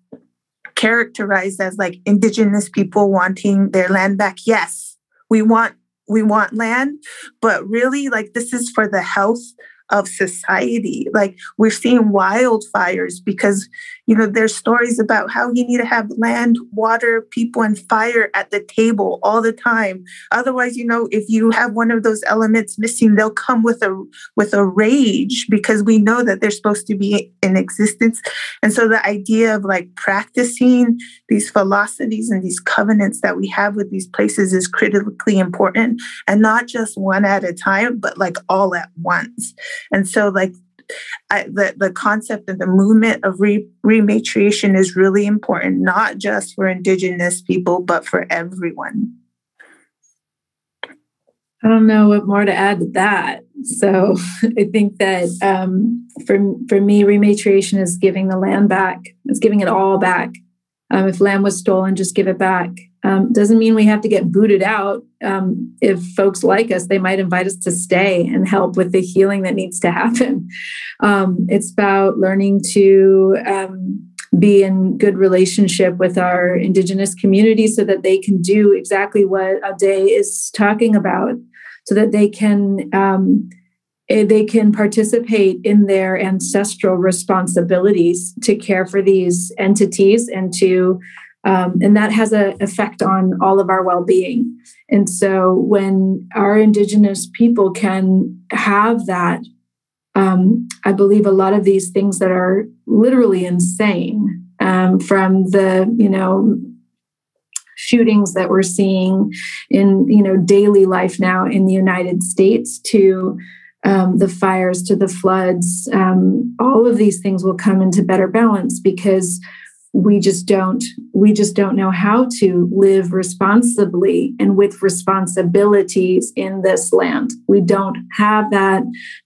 characterized as like Indigenous people wanting their land back. Yes, we want land, but really like this is for the health of society. Like we're seeing wildfires because You know, there's stories about how you need to have land, water, people, and fire at the table all the time. Otherwise, you know, if you have one of those elements missing, they'll come with a rage because we know that they're supposed to be in existence. And so the idea of like practicing these philosophies and these covenants that we have with these places is critically important, and not just one at a time, but like all at once. And so like the concept and the movement of rematriation is really important, not just for Indigenous people, but for everyone. I don't know what more to add to that. So I think that for me, rematriation is giving the land back. It's giving it all back. If land was stolen, just give it back. Doesn't mean we have to get booted out. If folks like us, they might invite us to stay and help with the healing that needs to happen. It's about learning to be in good relationship with our Indigenous community so that they can do exactly what A-dae is talking about, so that they can participate in their ancestral responsibilities to care for these entities and to and that has an effect on all of our well-being. And so when our Indigenous people can have that, I believe a lot of these things that are literally insane, from the, you know, shootings that we're seeing in, you know, daily life now in the United States to the fires, to the floods, all of these things will come into better balance because we just don't know how to live responsibly and with responsibilities in this land. We don't have that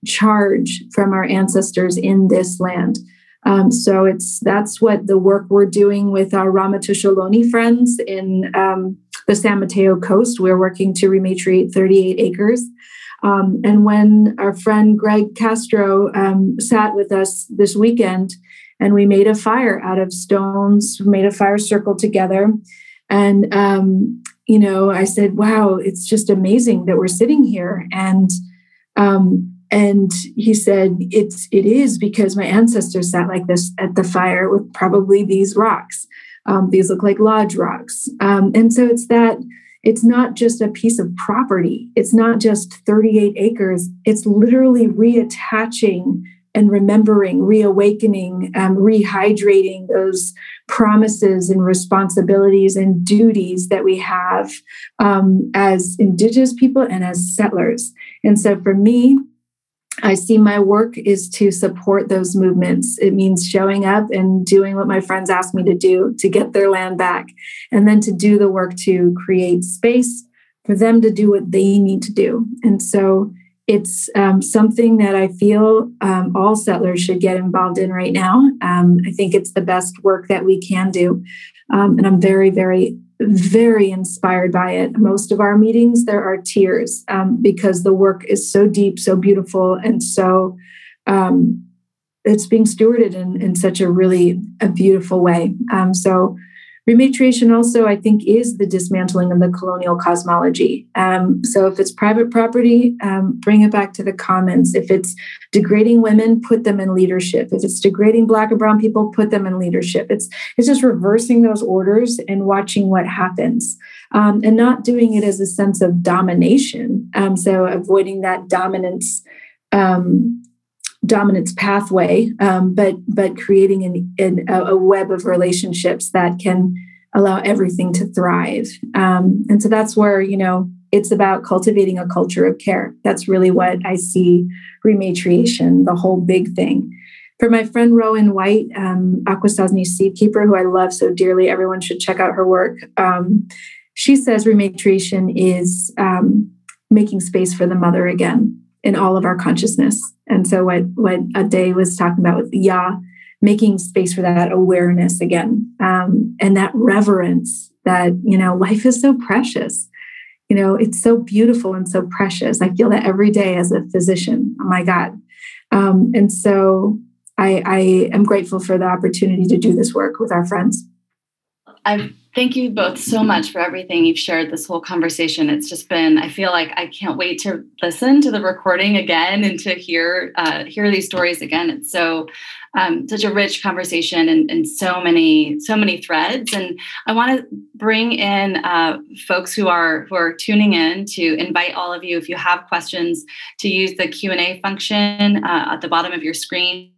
charge from our ancestors in this land. So that's what the work we're doing with our Ramatushiloni friends in the San Mateo coast. We're working to rematriate 38 acres. And when our friend Greg Castro sat with us this weekend, and we made a fire out of stones, made a fire circle together. And, you know, I said, wow, it's just amazing that we're sitting here. And he said, it is because my ancestors sat like this at the fire with probably these rocks. These look like lodge rocks. And so it's that, it's not just a piece of property. It's not just 38 acres. It's literally reattaching and remembering, reawakening, rehydrating those promises and responsibilities and duties that we have as Indigenous people and as settlers. And so for me, I see my work is to support those movements. It means showing up and doing what my friends ask me to do to get their land back, and then to do the work to create space for them to do what they need to do. And so it's something that I feel all settlers should get involved in right now. I think it's the best work that we can do. And I'm very, very, very inspired by it. Most of our meetings, there are tears because the work is so deep, so beautiful, and so it's being stewarded in such a really beautiful way. So rematriation also, I think, is the dismantling of the colonial cosmology. So if it's private property, bring it back to the commons. If it's degrading women, put them in leadership. If it's degrading Black and Brown people, put them in leadership. It's just reversing those orders and watching what happens, and not doing it as a sense of domination. So avoiding that dominance pathway, but creating a web of relationships that can allow everything to thrive. And so that's where, you know, it's about cultivating a culture of care. That's really what I see rematriation, the whole big thing. For my friend Rowan White, Akwesasne seedkeeper, who I love so dearly, everyone should check out her work. She says rematriation is making space for the mother again in all of our consciousness. And so what A-dae was talking about with Ya, making space for that awareness again, and that reverence that, you know, life is so precious. You know, it's so beautiful and so precious. I feel that every day as a physician. Oh my God. And so I am grateful for the opportunity to do this work with our friends. I thank you both so much for everything you've shared this whole conversation. It's just been, I feel like I can't wait to listen to the recording again and to hear these stories again. It's so such a rich conversation and so many threads. And I want to bring in folks who are tuning in to invite all of you, if you have questions, to use the Q&A function at the bottom of your screen.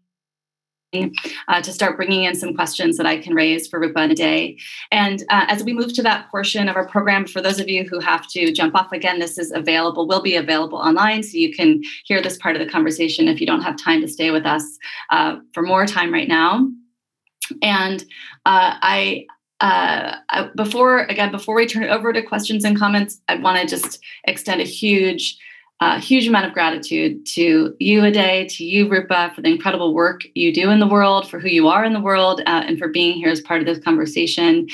To start bringing in some questions that I can raise for Rupa and A-dae. And as we move to that portion of our program, for those of you who have to jump off, again, this will be available online, so you can hear this part of the conversation if you don't have time to stay with us for more time right now. And before we turn it over to questions and comments, I want to just extend a huge amount of gratitude to you, A-dae, to you, Rupa, for the incredible work you do in the world, for who you are in the world, and for being here as part of this conversation.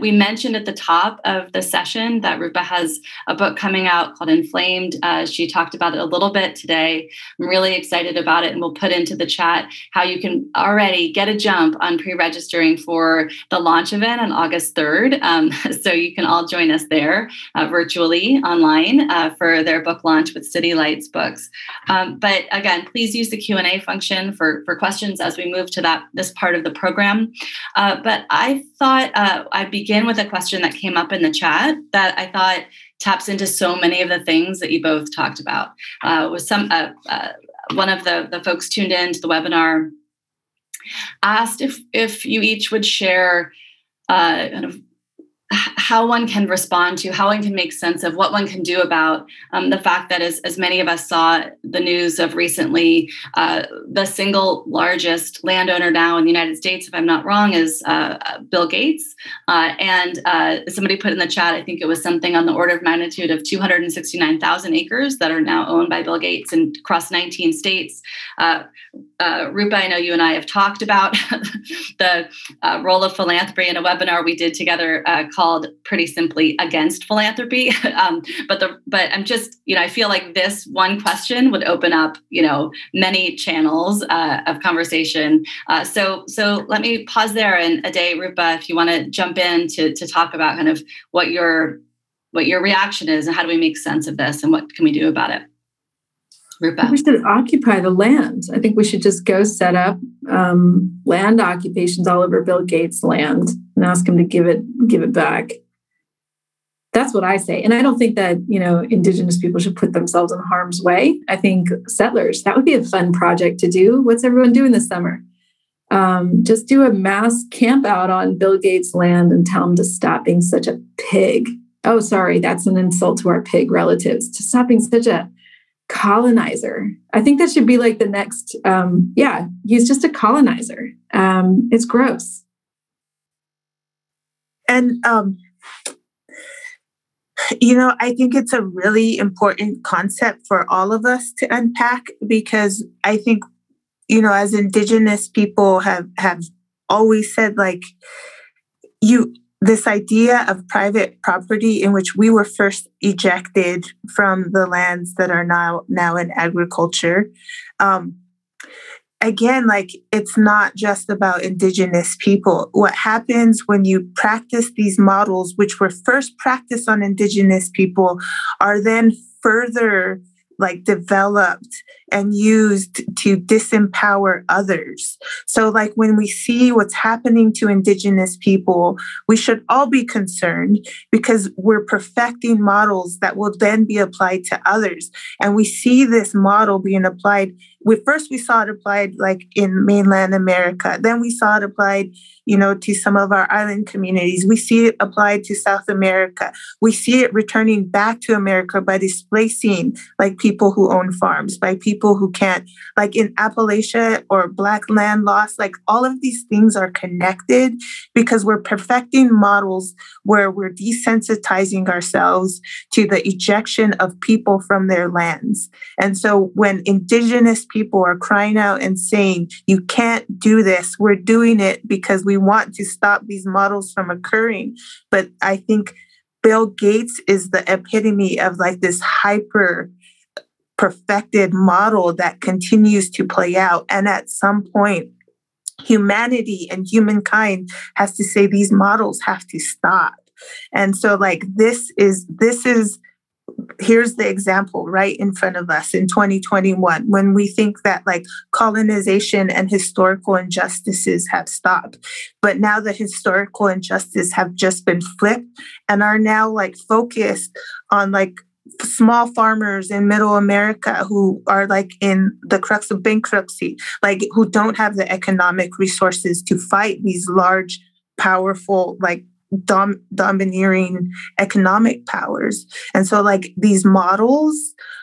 We mentioned at the top of the session that Rupa has a book coming out called Inflamed. She talked about it a little bit today. I'm really excited about it, and we'll put into the chat how you can already get a jump on pre-registering for the launch event on August 3rd. So you can all join us there virtually online for their book launch with City Lights Books. But again, please use the Q&A function for questions as we move to this part of the program. But I thought I'd begin with a question that came up in the chat that I thought taps into so many of the things that you both talked about. One of the folks tuned in to the webinar asked if you each would share kind of how one can respond to, how one can make sense of, what one can do about the fact that, as many of us saw the news of recently, the single largest landowner now in the United States, if I'm not wrong, is Bill Gates. And somebody put in the chat, I think it was something on the order of magnitude of 269,000 acres that are now owned by Bill Gates and across 19 states. Rupa, I know you and I have talked about the role of philanthropy in a webinar we did together called pretty simply Against Philanthropy. But I'm just, I feel like this one question would open up, many channels of conversation. So let me pause there, and A-dae, Rupa, if you want to jump in to talk about kind of what your reaction is and how do we make sense of this and what can we do about it? Rupa. We should occupy the land. I think we should just go set up land occupations all over Bill Gates' land and ask him to give it back. That's what I say. And I don't think that, indigenous people should put themselves in harm's way. I think settlers, that would be a fun project to do. What's everyone doing this summer? Just do a mass camp out on Bill Gates' land and tell him to stop being such a pig. Oh, sorry, that's an insult to our pig relatives. To stop being such a colonizer. I think that should be like the next, he's just a colonizer. It's gross. And, I think it's a really important concept for all of us to unpack, because I think, as Indigenous people have always said, this idea of private property, in which we were first ejected from the lands that are now in agriculture. It's not just about Indigenous people. What happens when you practice these models, which were first practiced on Indigenous people, are then further developed and used to disempower others. So when we see what's happening to Indigenous people, we should all be concerned, because we're perfecting models that will then be applied to others. And we see this model being applied. We saw it applied in mainland America. Then we saw it applied, to some of our island communities. We see it applied to South America. We see it returning back to America by displacing people who own farms, by people who can't, in Appalachia or Black land loss. All of these things are connected, because we're perfecting models where we're desensitizing ourselves to the ejection of people from their lands. And so when Indigenous people are crying out and saying, you can't do this, we're doing it because we want to stop these models from occurring. But I think Bill Gates is the epitome of this hyper perfected model that continues to play out. And at some point, humanity and humankind has to say these models have to stop. And so like here's the example right in front of us in 2021, when we think that like colonization and historical injustices have stopped, but now the historical injustices have just been flipped and are now like focused on like small farmers in middle America who are like in the crux of bankruptcy, like who don't have the economic resources to fight these large, powerful, like domineering economic powers. And so like these models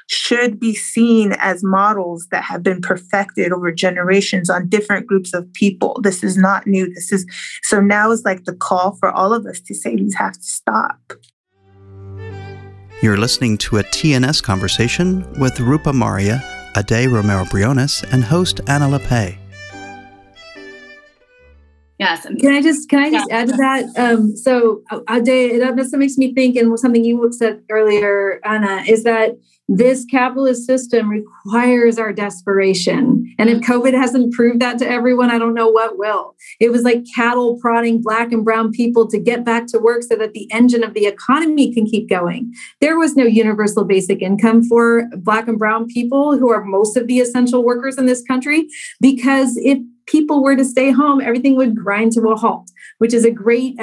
should be seen as models that have been perfected over generations on different groups of people. This is not new. So now is like the call for all of us to say these have to stop. You're listening to a TNS conversation with Rupa Marya, A-dae Romero-Briones, and host Anna Lappé. Yes. Can I just add to that? So A-dae, that makes me think, and something you said earlier, Anna, is that this capitalist system requires our desperation. And if COVID hasn't proved that to everyone, I don't know what will. It was like cattle prodding Black and brown people to get back to work so that the engine of the economy can keep going. There was no universal basic income for Black and brown people, who are most of the essential workers in this country, because if people were to stay home, everything would grind to a halt, which is a great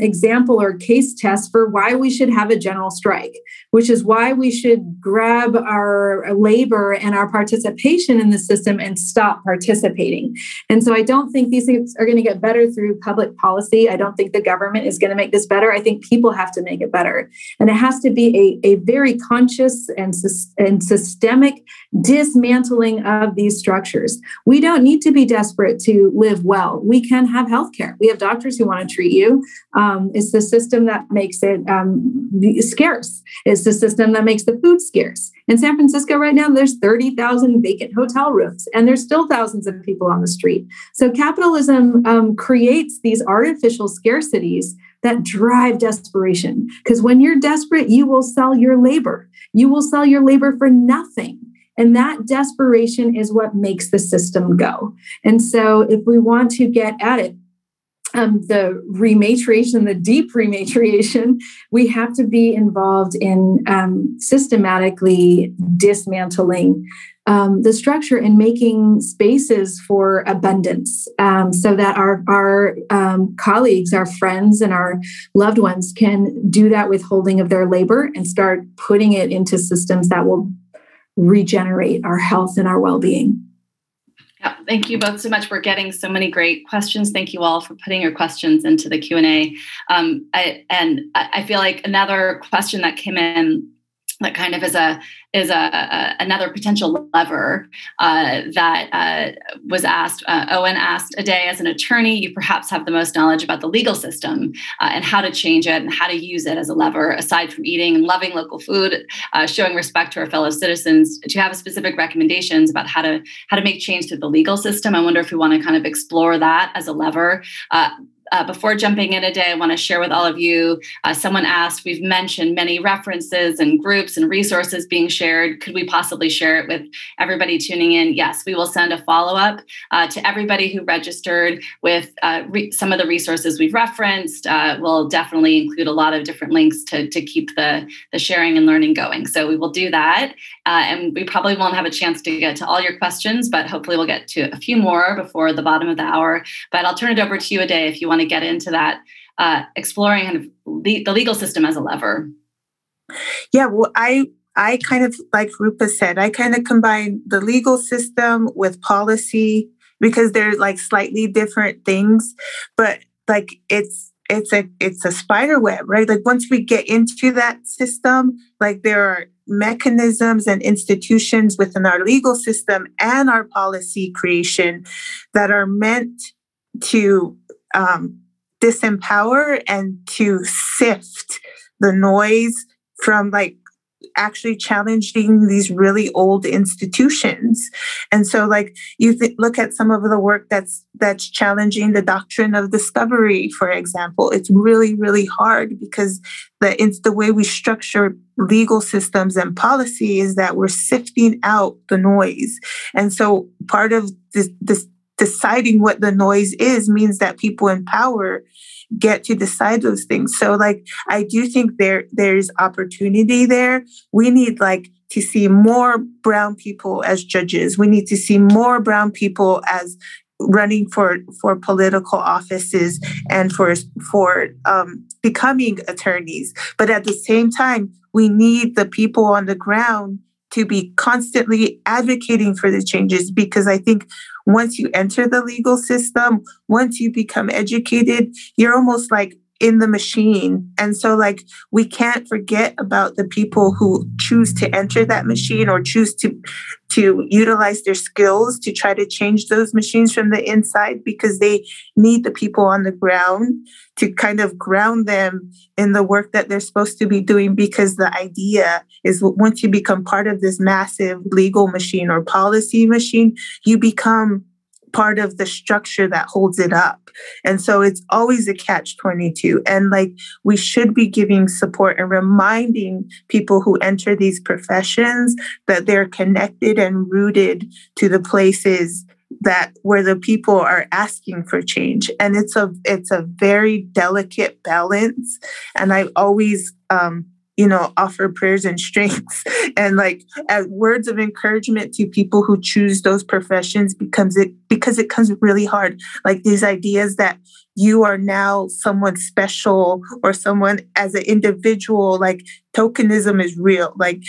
example or case test for why we should have a general strike, which is why we should grab our labor and our participation in the system and stop participating. And so I don't think these things are going to get better through public policy. I don't think the government is going to make this better. I think people have to make it better. And it has to be a very conscious and systemic dismantling of these structures. We don't need to be desperate to live well. We can have healthcare. We have doctors who want to treat you. It's the system that makes it scarce. It's the system that makes the food scarce. In San Francisco right now, there's 30,000 vacant hotel rooms, and there's still thousands of people on the street. So capitalism creates these artificial scarcities that drive desperation. Because when you're desperate, you will sell your labor. You will sell your labor for nothing. And that desperation is what makes the system go. And so if we want to get at it, the rematriation, the deep rematriation, we have to be involved in systematically dismantling the structure and making spaces for abundance, so that our colleagues, our friends, and our loved ones can do that withholding of their labor and start putting it into systems that will regenerate our health and our well-being. Yeah, thank you both so much. We're getting so many great questions. Thank you all for putting your questions into the Q&A. I feel like another question that came in that kind of is another potential lever that was asked. Owen asked, A-dae, as an attorney, you perhaps have the most knowledge about the legal system and how to change it and how to use it as a lever, aside from eating and loving local food, showing respect to our fellow citizens. Do you have specific recommendations about how to make change to the legal system? I wonder if we want to kind of explore that as a lever. Before jumping in A-dae, I want to share with all of you, someone asked, we've mentioned many references and groups and resources being shared. Could we possibly share it with everybody tuning in? Yes, we will send a follow-up to everybody who registered with some of the resources we've referenced. We'll definitely include a lot of different links to keep the sharing and learning going. So we will do that. And we probably won't have a chance to get to all your questions, but hopefully we'll get to a few more before the bottom of the hour. But I'll turn it over to you, A-dae, if you want to get into that, exploring kind of the legal system as a lever. Yeah, well, I kind of, like Rupa said, I kind of combine the legal system with policy, because they're like slightly different things, but like it's a spider web, right? Like once we get into that system, like there are mechanisms and institutions within our legal system and our policy creation that are meant to disempower and to sift the noise from like actually challenging these really old institutions. And so like you look at some of the work that's challenging the doctrine of discovery, for example. It's really, really hard because the way we structure legal systems and policy is that we're sifting out the noise. And so part of this deciding what the noise is means that people in power get to decide those things. So like, I do think there's opportunity there. We need like to see more brown people as judges. We need to see more brown people as running for political offices and for becoming attorneys. But at the same time, we need the people on the ground to be constantly advocating for the changes, because I think once you enter the legal system, once you become educated, you're almost like in the machine. And so like, we can't forget about the people who choose to enter that machine or choose to utilize their skills to try to change those machines from the inside, because they need the people on the ground to kind of ground them in the work that they're supposed to be doing. Because the idea is, once you become part of this massive legal machine or policy machine, you become part of the structure that holds it up. And so it's always a catch-22. And like, we should be giving support and reminding people who enter these professions that they're connected and rooted to the places that where the people are asking for change. And it's a very delicate balance. And I always, offer prayers and strengths and like as words of encouragement to people who choose those professions, because it comes really hard. Like these ideas that you are now someone special or someone as an individual, like tokenism is real. Like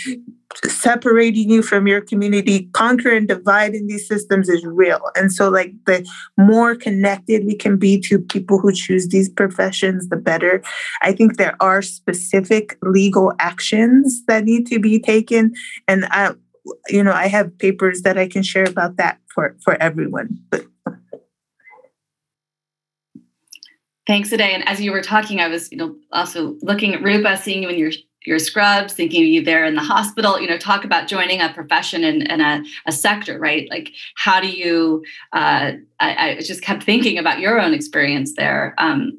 separating you from your community, conquer and divide in these systems is real. And so like the more connected we can be to people who choose these professions, the better. I think there are specific legal actions that need to be taken. And I have papers that I can share about that for everyone. But thanks, A-dae. And as you were talking, I was, also looking at Rupa, seeing you in your scrubs, thinking of you there in the hospital. Talk about joining a profession and a sector, right? Like, how do you, I just kept thinking about your own experience there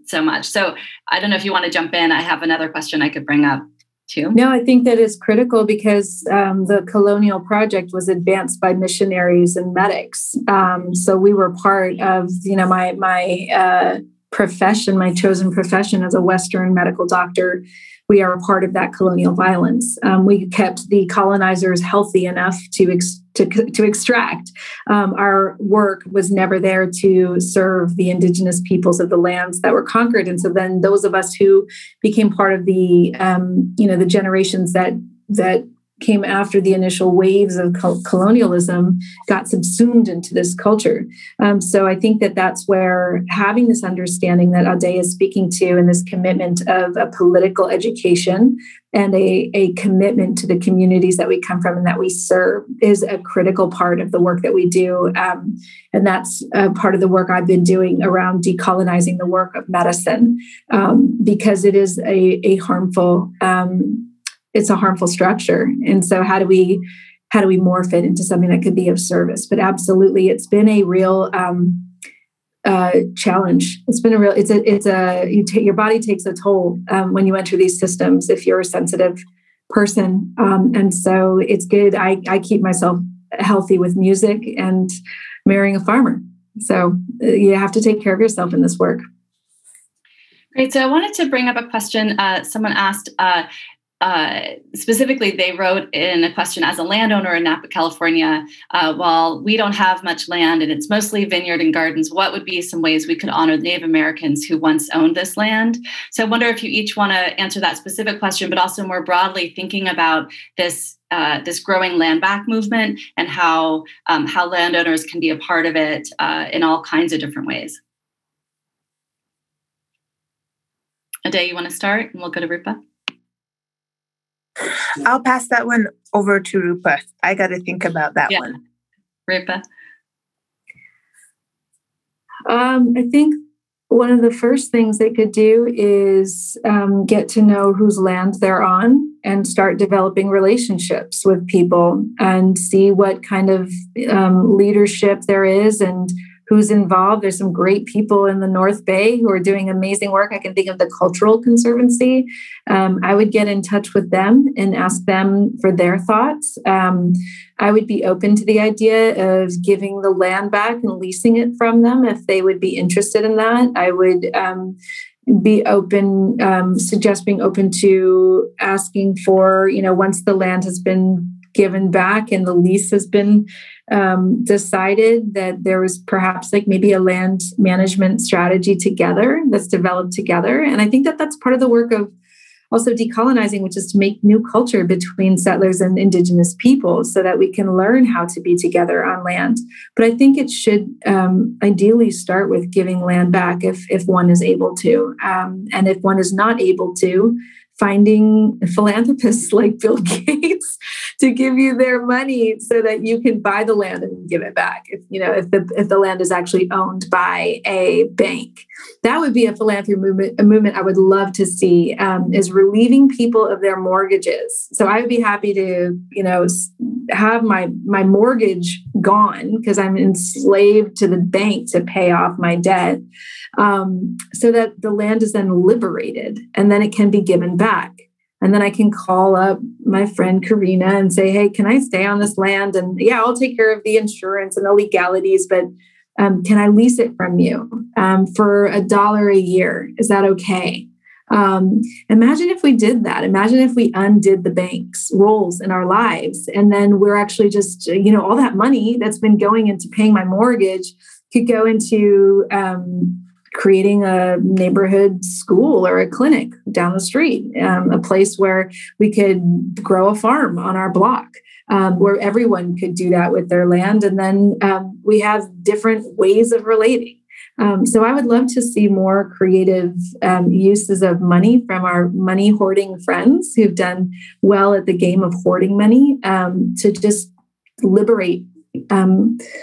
so much. So I don't know if you want to jump in. I have another question I could bring up too. No, I think that is critical because the colonial project was advanced by missionaries and medics. So we were part of, my profession, my chosen profession as a Western medical doctor. We are a part of that colonial violence. We kept the colonizers healthy enough to extract. Our work was never there to serve the indigenous peoples of the lands that were conquered. And so then those of us who became part of the, the generations that came after the initial waves of colonialism got subsumed into this culture. So I think that that's where having this understanding that A-dae is speaking to, and this commitment of a political education and a commitment to the communities that we come from and that we serve, is a critical part of the work that we do. And that's a part of the work I've been doing around decolonizing the work of medicine, because it is a harmful it's a harmful structure. And so how do we morph it into something that could be of service? But absolutely, it's been a real challenge. Your body takes a toll when you enter these systems, if you're a sensitive person. And so it's good. I keep myself healthy with music and marrying a farmer. So you have to take care of yourself in this work. Great. So I wanted to bring up a question. Someone asked, specifically, they wrote in a question, as a landowner in Napa, California, while we don't have much land and it's mostly vineyard and gardens, what would be some ways we could honor Native Americans who once owned this land? So I wonder if you each want to answer that specific question, but also more broadly thinking about this growing land back movement and how landowners can be a part of it in all kinds of different ways. A-dae, you want to start, and we'll go to Rupa. I'll pass that one over to Rupa. I got to think about that one. Rupa. I think one of the first things they could do is get to know whose land they're on and start developing relationships with people and see what kind of leadership there is and who's involved. There's some great people in the North Bay who are doing amazing work. I can think of the Cultural Conservancy. I would get in touch with them and ask them for their thoughts. I would be open to the idea of giving the land back and leasing it from them if they would be interested in that. I would be open to asking for, once the land has been given back and the lease has been decided, that there was perhaps maybe a land management strategy together that's developed together. And I think that that's part of the work of also decolonizing, which is to make new culture between settlers and indigenous people so that we can learn how to be together on land. But I think it should ideally start with giving land back if one is able to. And if one is not able to, finding philanthropists like Bill Gates to give you their money so that you can buy the land and give it back. If the land is actually owned by a bank, that would be a philanthropy movement. A movement I would love to see is relieving people of their mortgages. So I would be happy to, have my mortgage gone because I'm enslaved to the bank to pay off my debt, so that the land is then liberated and then it can be given back. And then I can call up my friend Karina and say, hey, can I stay on this land? And yeah, I'll take care of the insurance and the legalities, but can I lease it from you for $1 a year? Is that okay? Imagine if we did that. Imagine if we undid the bank's roles in our lives. And then we're actually just, all that money that's been going into paying my mortgage could go into creating a neighborhood school or a clinic down the street, a place where we could grow a farm on our block, where everyone could do that with their land. And then we have different ways of relating. So I would love to see more creative uses of money from our money hoarding friends who've done well at the game of hoarding money to just liberate the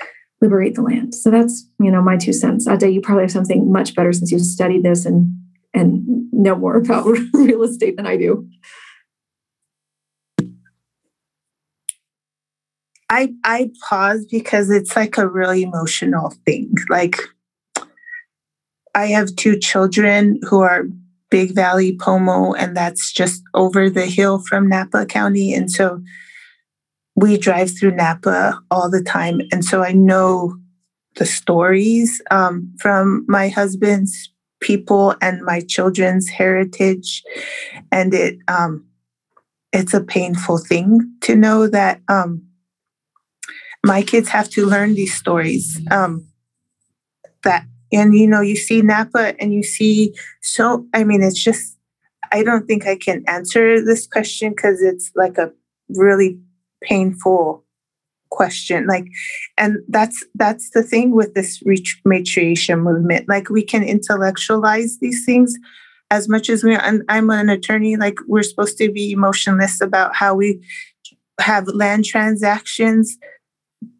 land. So that's, my 2 cents. A-dae, you probably have something much better since you've studied this and know more about real estate than I do. I pause because it's a really emotional thing. I have 2 children who are Big Valley Pomo, and that's just over the hill from Napa County. And so we drive through Napa all the time. And so I know the stories from my husband's people and my children's heritage. And it's a painful thing to know that my kids have to learn these stories. You see Napa and you see, it's just, I don't think I can answer this question because it's a really painful question. And that's the thing with this rematriation movement. We can intellectualize these things as much as we are. And I'm an attorney, we're supposed to be emotionless about how we have land transactions,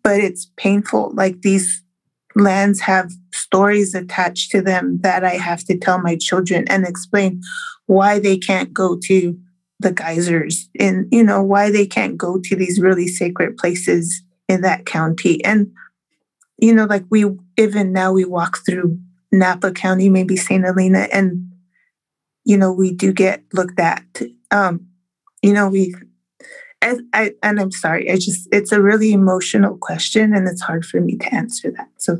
but it's painful. These lands have stories attached to them that I have to tell my children and explain why they can't go to the geysers and, why they can't go to these really sacred places in that county. And, even now we walk through Napa County, maybe St. Helena, and, we do get looked at. I'm sorry, it's a really emotional question and it's hard for me to answer that. So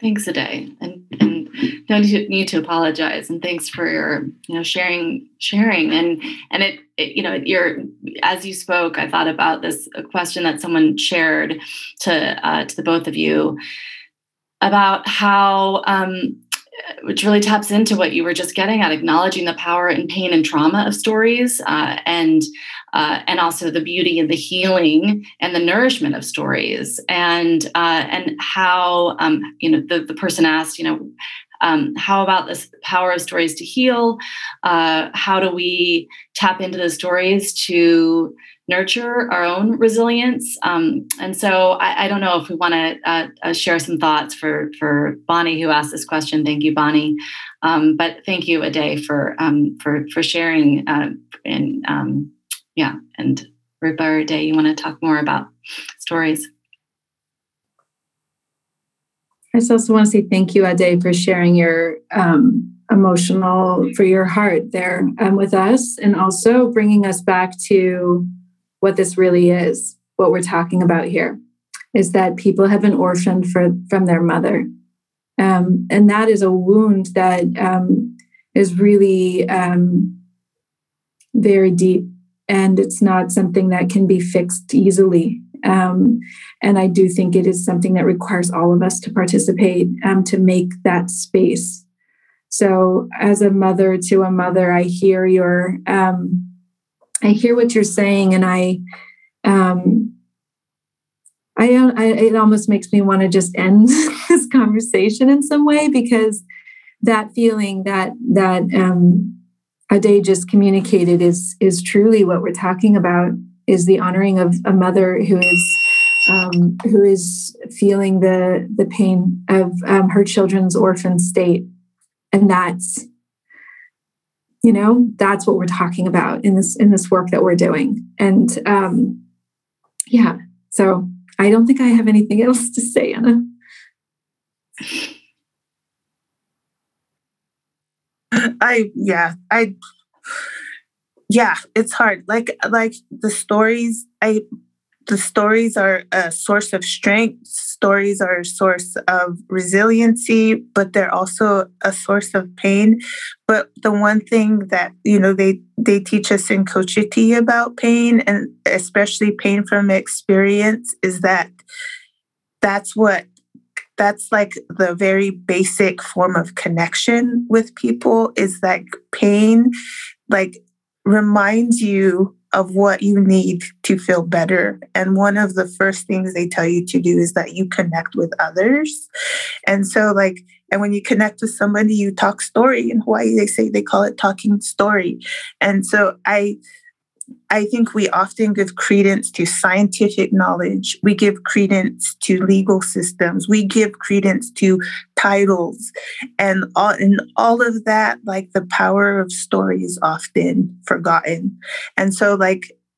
thanks, A-dae. And no need to apologize. And thanks for your, sharing. And you're, as you spoke, I thought about this question that someone shared to the both of you about how, which really taps into what you were just getting at, acknowledging the power and pain and trauma of stories, and also the beauty and the healing and the nourishment of stories, and how the person asked, how about this power of stories to heal? How do we tap into the stories to nurture our own resilience? And so I don't know if we want to share some thoughts for Bonnie, who asked this question. Thank you, Bonnie. But thank you, A-dae, for sharing. And Rupa or A-dae, you want to talk more about stories? I just also want to say thank you, A-dae, for sharing your your heart there with us, and also bringing us back to what this really is, what we're talking about here, is that people have been orphaned from their mother. And that is a wound that is really very deep, and it's not something that can be fixed easily. And I do think it is something that requires all of us to participate to make that space. So as a mother to a mother, I hear I hear what you're saying, and I it almost makes me want to just end this conversation in some way, because that feeling that A-dae just communicated is truly what we're talking about, is the honoring of a mother who is feeling the pain of her children's orphan state. And that's what we're talking about in this work that we're doing. And so I don't think I have anything else to say, Anna. It's hard. Like the stories, stories are a source of strength. Stories are a source of resiliency, but they're also a source of pain. But the one thing that, they teach us in Cochiti about pain, and especially pain from experience, is that that's like the very basic form of connection with people, is that pain, reminds you of what you need to feel better. And one of the first things they tell you to do is that you connect with others. And so and when you connect with somebody, you talk story. In Hawaii, they call it talking story. And so I think we often give credence to scientific knowledge. We give credence to legal systems. We give credence to titles, and all of that. The power of story is often forgotten. And so,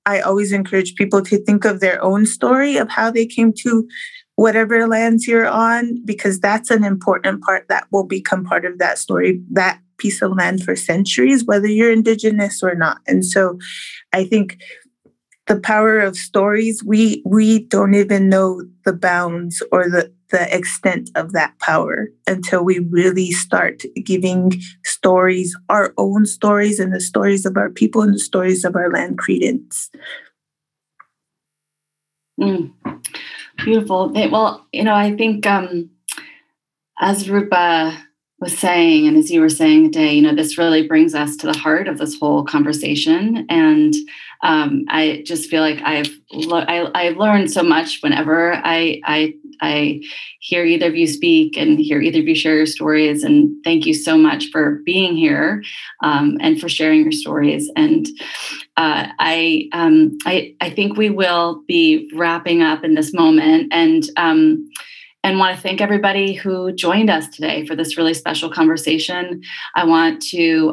I always encourage people to think of their own story of how they came to whatever lands you're on, because that's an important part that will become part of that story, that piece of land for centuries, whether you're indigenous or not. And so I think the power of stories, we don't even know the bounds or the extent of that power until we really start giving stories, our own stories and the stories of our people and the stories of our land, credence. Beautiful. Well, I think as Rupa was saying, and as you were saying today, this really brings us to the heart of this whole conversation. And I just feel like I've learned so much whenever I hear either of you speak and hear either of you share your stories. And thank you so much for being here and for sharing your stories. And I think we will be wrapping up in this moment. And want to thank everybody who joined us today for this really special conversation. I want to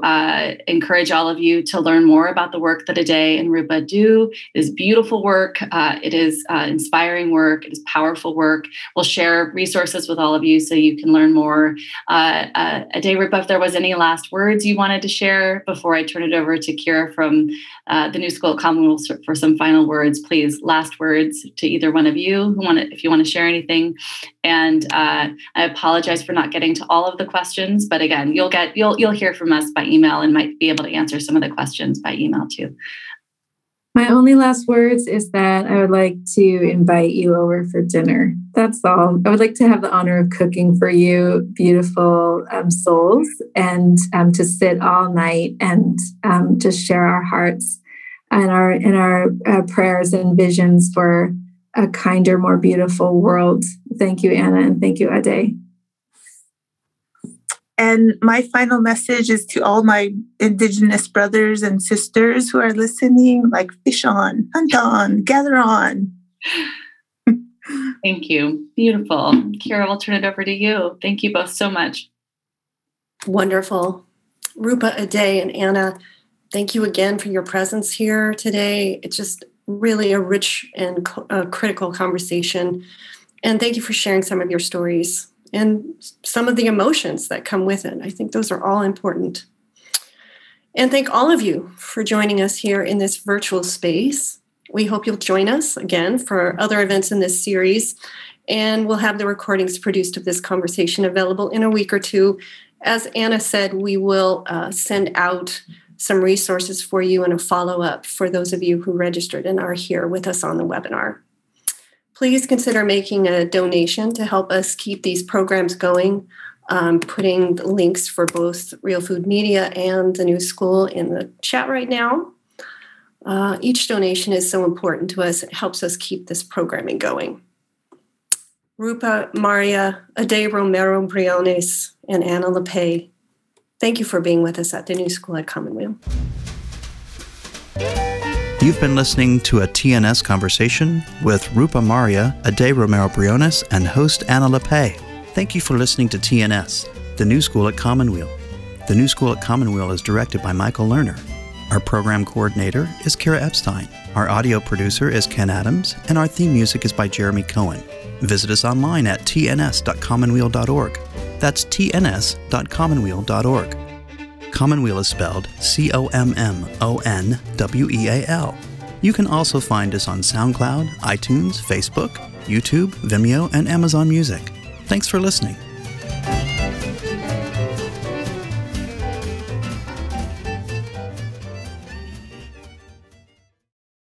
encourage all of you to learn more about the work that A-dae and Rupa do. It is beautiful work. It is inspiring work. It is powerful work. We'll share resources with all of you so you can learn more. A-dae, Rupa, if there was any last words you wanted to share before I turn it over to Kira from the New School at Commonweal for some final words, please, last words to either one of you if you want to share anything. And I apologize for not getting to all of the questions, but again, you'll hear from us by email and might be able to answer some of the questions by email too. My only last words is that I would like to invite you over for dinner. That's all. I would like to have the honor of cooking for you, beautiful souls, and to sit all night and just share our hearts and our prayers and visions for a kinder, more beautiful world. Thank you, Anna, and thank you, A-dae. And my final message is to all my Indigenous brothers and sisters who are listening, fish on, hunt on, gather on. Thank you. Beautiful. Kira, I'll turn it over to you. Thank you both so much. Wonderful. Rupa, A-dae, and Anna, thank you again for your presence here today. It's just really a rich and critical conversation. And thank you for sharing some of your stories. and some of the emotions that come with it. I think those are all important. And thank all of you for joining us here in this virtual space. We hope you'll join us again for other events in this series, and we'll have the recordings produced of this conversation available in a week or two. As Anna said, we will send out some resources for you and a follow-up for those of you who registered and are here with us on the webinar. Please consider making a donation to help us keep these programs going. Putting the links for both Real Food Media and the new school in the chat right now. Each donation is so important to us. It helps us keep this programming going. Rupa Marya, A-dae Romero-Briones, and Anna Lappé, thank you for being with us at the new school at Commonweal. You've been listening to a TNS conversation with Rupa Marya, A-dae Romero-Briones, and host Anna Lappé. Thank you for listening to TNS, The New School at Commonweal. The New School at Commonweal is directed by Michael Lerner. Our program coordinator is Kira Epstein. Our audio producer is Ken Adams, and our theme music is by Jeremy Cohen. Visit us online at tns.commonweal.org. That's tns.commonweal.org. Commonweal is spelled C-O-M-M-O-N-W-E-A-L. You can also find us on SoundCloud, iTunes, Facebook, YouTube, Vimeo, and Amazon Music. Thanks for listening.